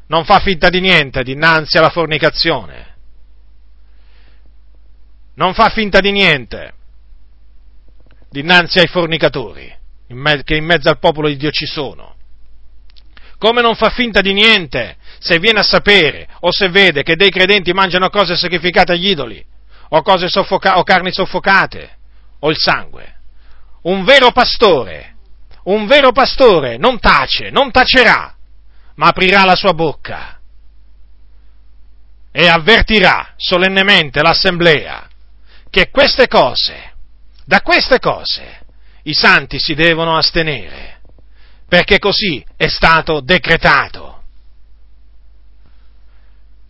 Non fa finta di niente dinanzi alla fornicazione. Non fa finta di niente dinanzi ai fornicatori, che in mezzo al popolo di Dio ci sono. Come non fa finta di niente se viene a sapere o se vede che dei credenti mangiano cose sacrificate agli idoli o cose o carni soffocate o il sangue. Un vero pastore non tace, non tacerà, ma aprirà la sua bocca e avvertirà solennemente l'assemblea che da queste cose i santi si devono astenere, perché così è stato decretato.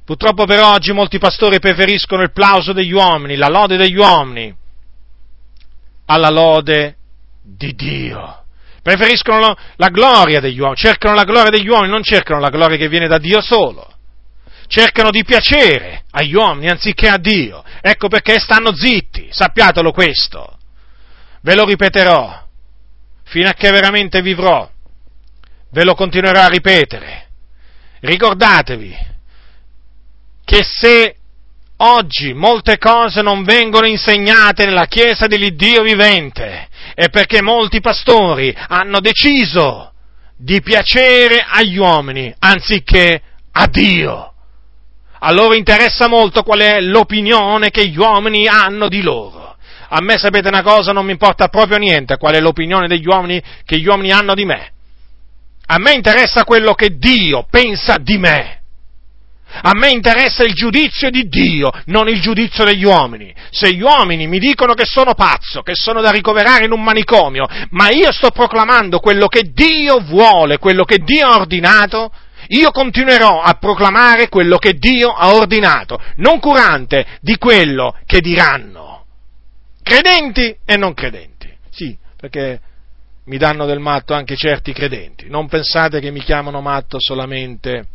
Purtroppo per oggi molti pastori preferiscono il plauso degli uomini, la lode degli uomini, alla lode di Dio. Preferiscono la gloria degli uomini, cercano la gloria degli uomini, non cercano la gloria che viene da Dio solo. Cercano di piacere agli uomini anziché a Dio. Ecco perché stanno zitti, sappiatelo questo. Ve lo ripeterò, fino a che veramente vivrò. Ve lo continuerò a ripetere. Ricordatevi che se oggi molte cose non vengono insegnate nella Chiesa dell'Iddio vivente, è perché molti pastori hanno deciso di piacere agli uomini anziché a Dio. A loro interessa molto qual è l'opinione che gli uomini hanno di loro. A me, sapete una cosa, non mi importa proprio niente qual è l'opinione degli uomini che gli uomini hanno di me. A me interessa quello che Dio pensa di me. A me interessa il giudizio di Dio, non il giudizio degli uomini. Se gli uomini mi dicono che sono pazzo, che sono da ricoverare in un manicomio, ma io sto proclamando quello che Dio vuole, quello che Dio ha ordinato, io continuerò a proclamare quello che Dio ha ordinato, non curante di quello che diranno. Credenti e non credenti. Sì, perché mi danno del matto anche certi credenti. Non pensate che mi chiamano matto solamente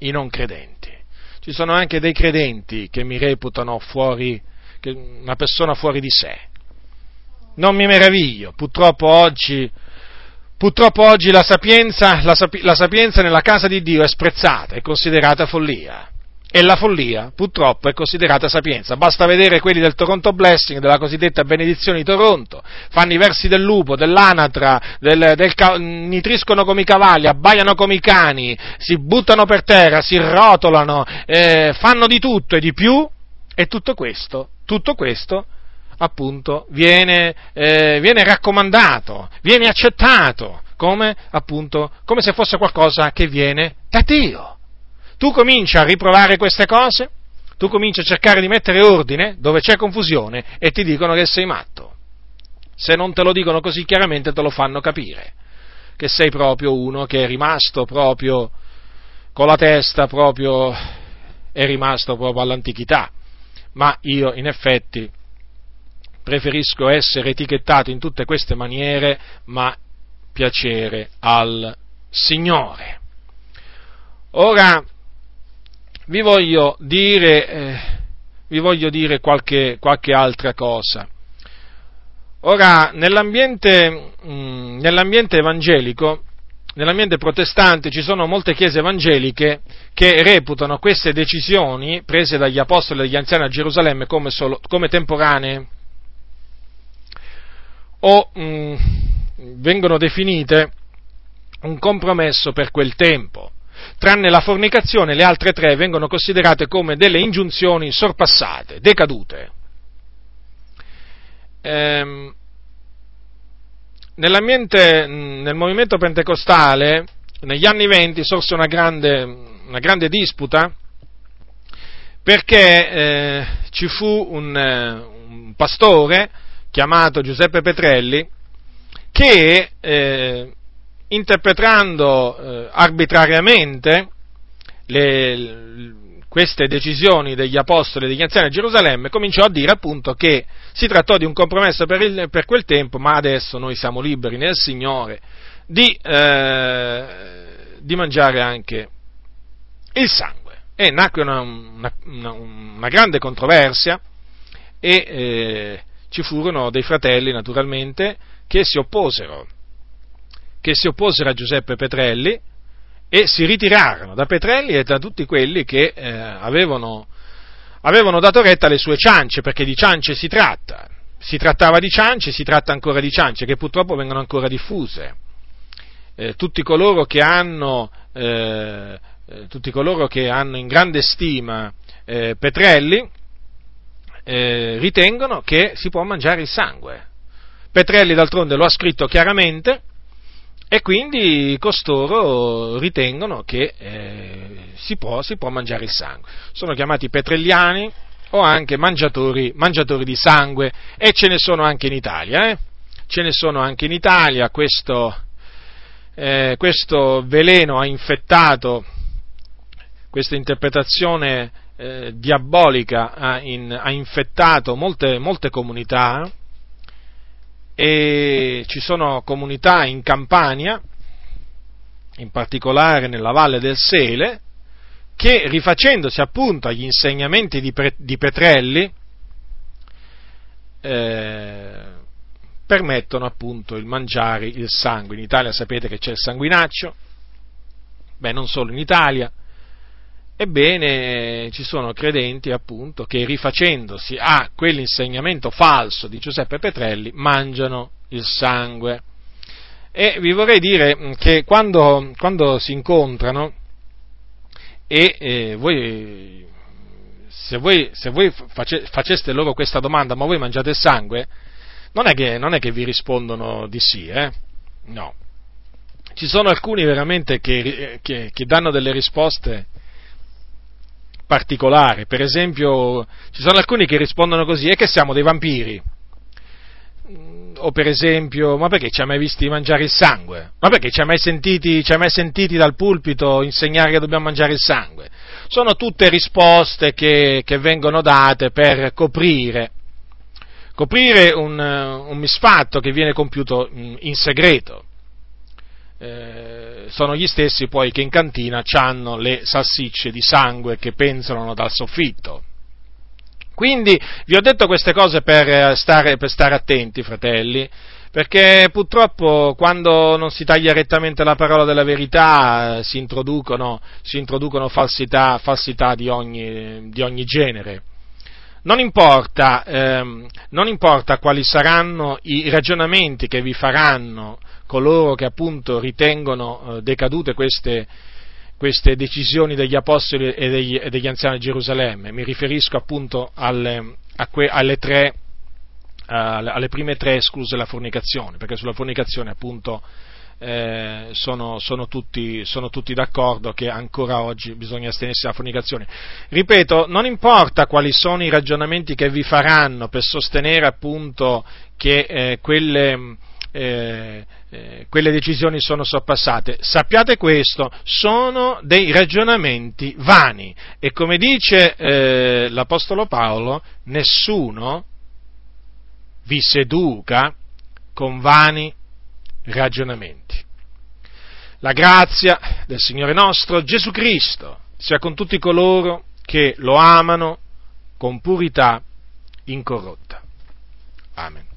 i non credenti. Ci sono anche dei credenti che mi reputano una persona fuori di sé. Non mi meraviglio, purtroppo oggi la sapienza nella casa di Dio è sprezzata, è considerata follia. E la follia, purtroppo, è considerata sapienza. Basta vedere quelli del Toronto Blessing, della cosiddetta benedizione di Toronto, fanno i versi del lupo, dell'anatra, nitriscono come i cavalli, abbaiano come i cani, si buttano per terra, si rotolano, fanno di tutto e di più, e tutto questo appunto viene raccomandato, viene accettato, come se fosse qualcosa che viene da Dio. Tu cominci a riprovare queste cose, tu cominci a cercare di mettere ordine dove c'è confusione e ti dicono che sei matto. Se non te lo dicono così chiaramente, te lo fanno capire, che sei proprio uno che è rimasto proprio con la testa proprio, è rimasto proprio all'antichità. Ma io in effetti preferisco essere etichettato in tutte queste maniere, ma piacere al Signore. Ora vi voglio dire qualche altra cosa. Ora, nell'ambiente evangelico, nell'ambiente protestante, ci sono molte chiese evangeliche che reputano queste decisioni prese dagli apostoli e dagli anziani a Gerusalemme come temporanee, o vengono definite un compromesso per quel tempo. Tranne la fornicazione, le altre tre vengono considerate come delle ingiunzioni sorpassate, decadute. Nel movimento pentecostale negli anni '20 sorse una grande disputa, perché ci fu un pastore chiamato Giuseppe Petrelli che, interpretando arbitrariamente queste decisioni degli apostoli e degli anziani a Gerusalemme, cominciò a dire appunto che si trattò di un compromesso per quel tempo, ma adesso noi siamo liberi nel Signore di mangiare anche il sangue. E nacque una grande controversia, e ci furono dei fratelli, naturalmente, che si opposero a Giuseppe Petrelli, e si ritirarono da Petrelli e da tutti quelli che avevano dato retta alle sue ciance, perché di ciance si tratta, si trattava di ciance, si tratta ancora di ciance, che purtroppo vengono ancora diffuse. Tutti coloro che hanno in grande stima Petrelli ritengono che si può mangiare il sangue. Petrelli d'altronde lo ha scritto chiaramente, e quindi costoro ritengono che si può mangiare il sangue. Sono chiamati petrelliani o anche mangiatori di sangue, e ce ne sono anche in Italia. Ce ne sono anche in Italia. Questo veleno ha infettato, questa interpretazione diabolica ha infettato molte comunità. E ci sono comunità in Campania, in particolare nella Valle del Sele, che, rifacendosi appunto agli insegnamenti di Petrelli, permettono appunto il mangiare il sangue. In Italia sapete che c'è il sanguinaccio, non solo in Italia. Ebbene, ci sono credenti appunto che, rifacendosi a quell'insegnamento falso di Giuseppe Petrelli, mangiano il sangue. E vi vorrei dire che quando si incontrano, voi se faceste loro questa domanda: ma voi mangiate il sangue? Non è che vi rispondono di sì, no. Ci sono alcuni veramente che danno delle risposte particolare. Per esempio, ci sono alcuni che rispondono così: è che siamo dei vampiri? O per esempio: ma perché ci hai mai visti mangiare il sangue? Ma perché ci hai mai sentiti dal pulpito insegnare che dobbiamo mangiare il sangue? Sono tutte risposte che vengono date per coprire un misfatto che viene compiuto in segreto. Sono gli stessi poi che in cantina hanno le salsicce di sangue che penzolano dal soffitto. Quindi vi ho detto queste cose per stare attenti, fratelli, perché purtroppo quando non si taglia rettamente la parola della verità si introducono falsità di ogni genere. Non importa quali saranno i ragionamenti che vi faranno coloro che appunto ritengono decadute queste decisioni degli apostoli e degli anziani di Gerusalemme. Mi riferisco appunto alle prime tre, escluse la fornicazione, perché sulla fornicazione appunto sono tutti d'accordo che ancora oggi bisogna astenersi dalla fornicazione. Ripeto, non importa quali sono i ragionamenti che vi faranno per sostenere appunto che quelle decisioni sono sorpassate, sappiate questo, sono dei ragionamenti vani e, come dice l'Apostolo Paolo, nessuno vi seduca con vani ragionamenti. La grazia del Signore nostro Gesù Cristo sia con tutti coloro che lo amano con purità incorrotta. Amen.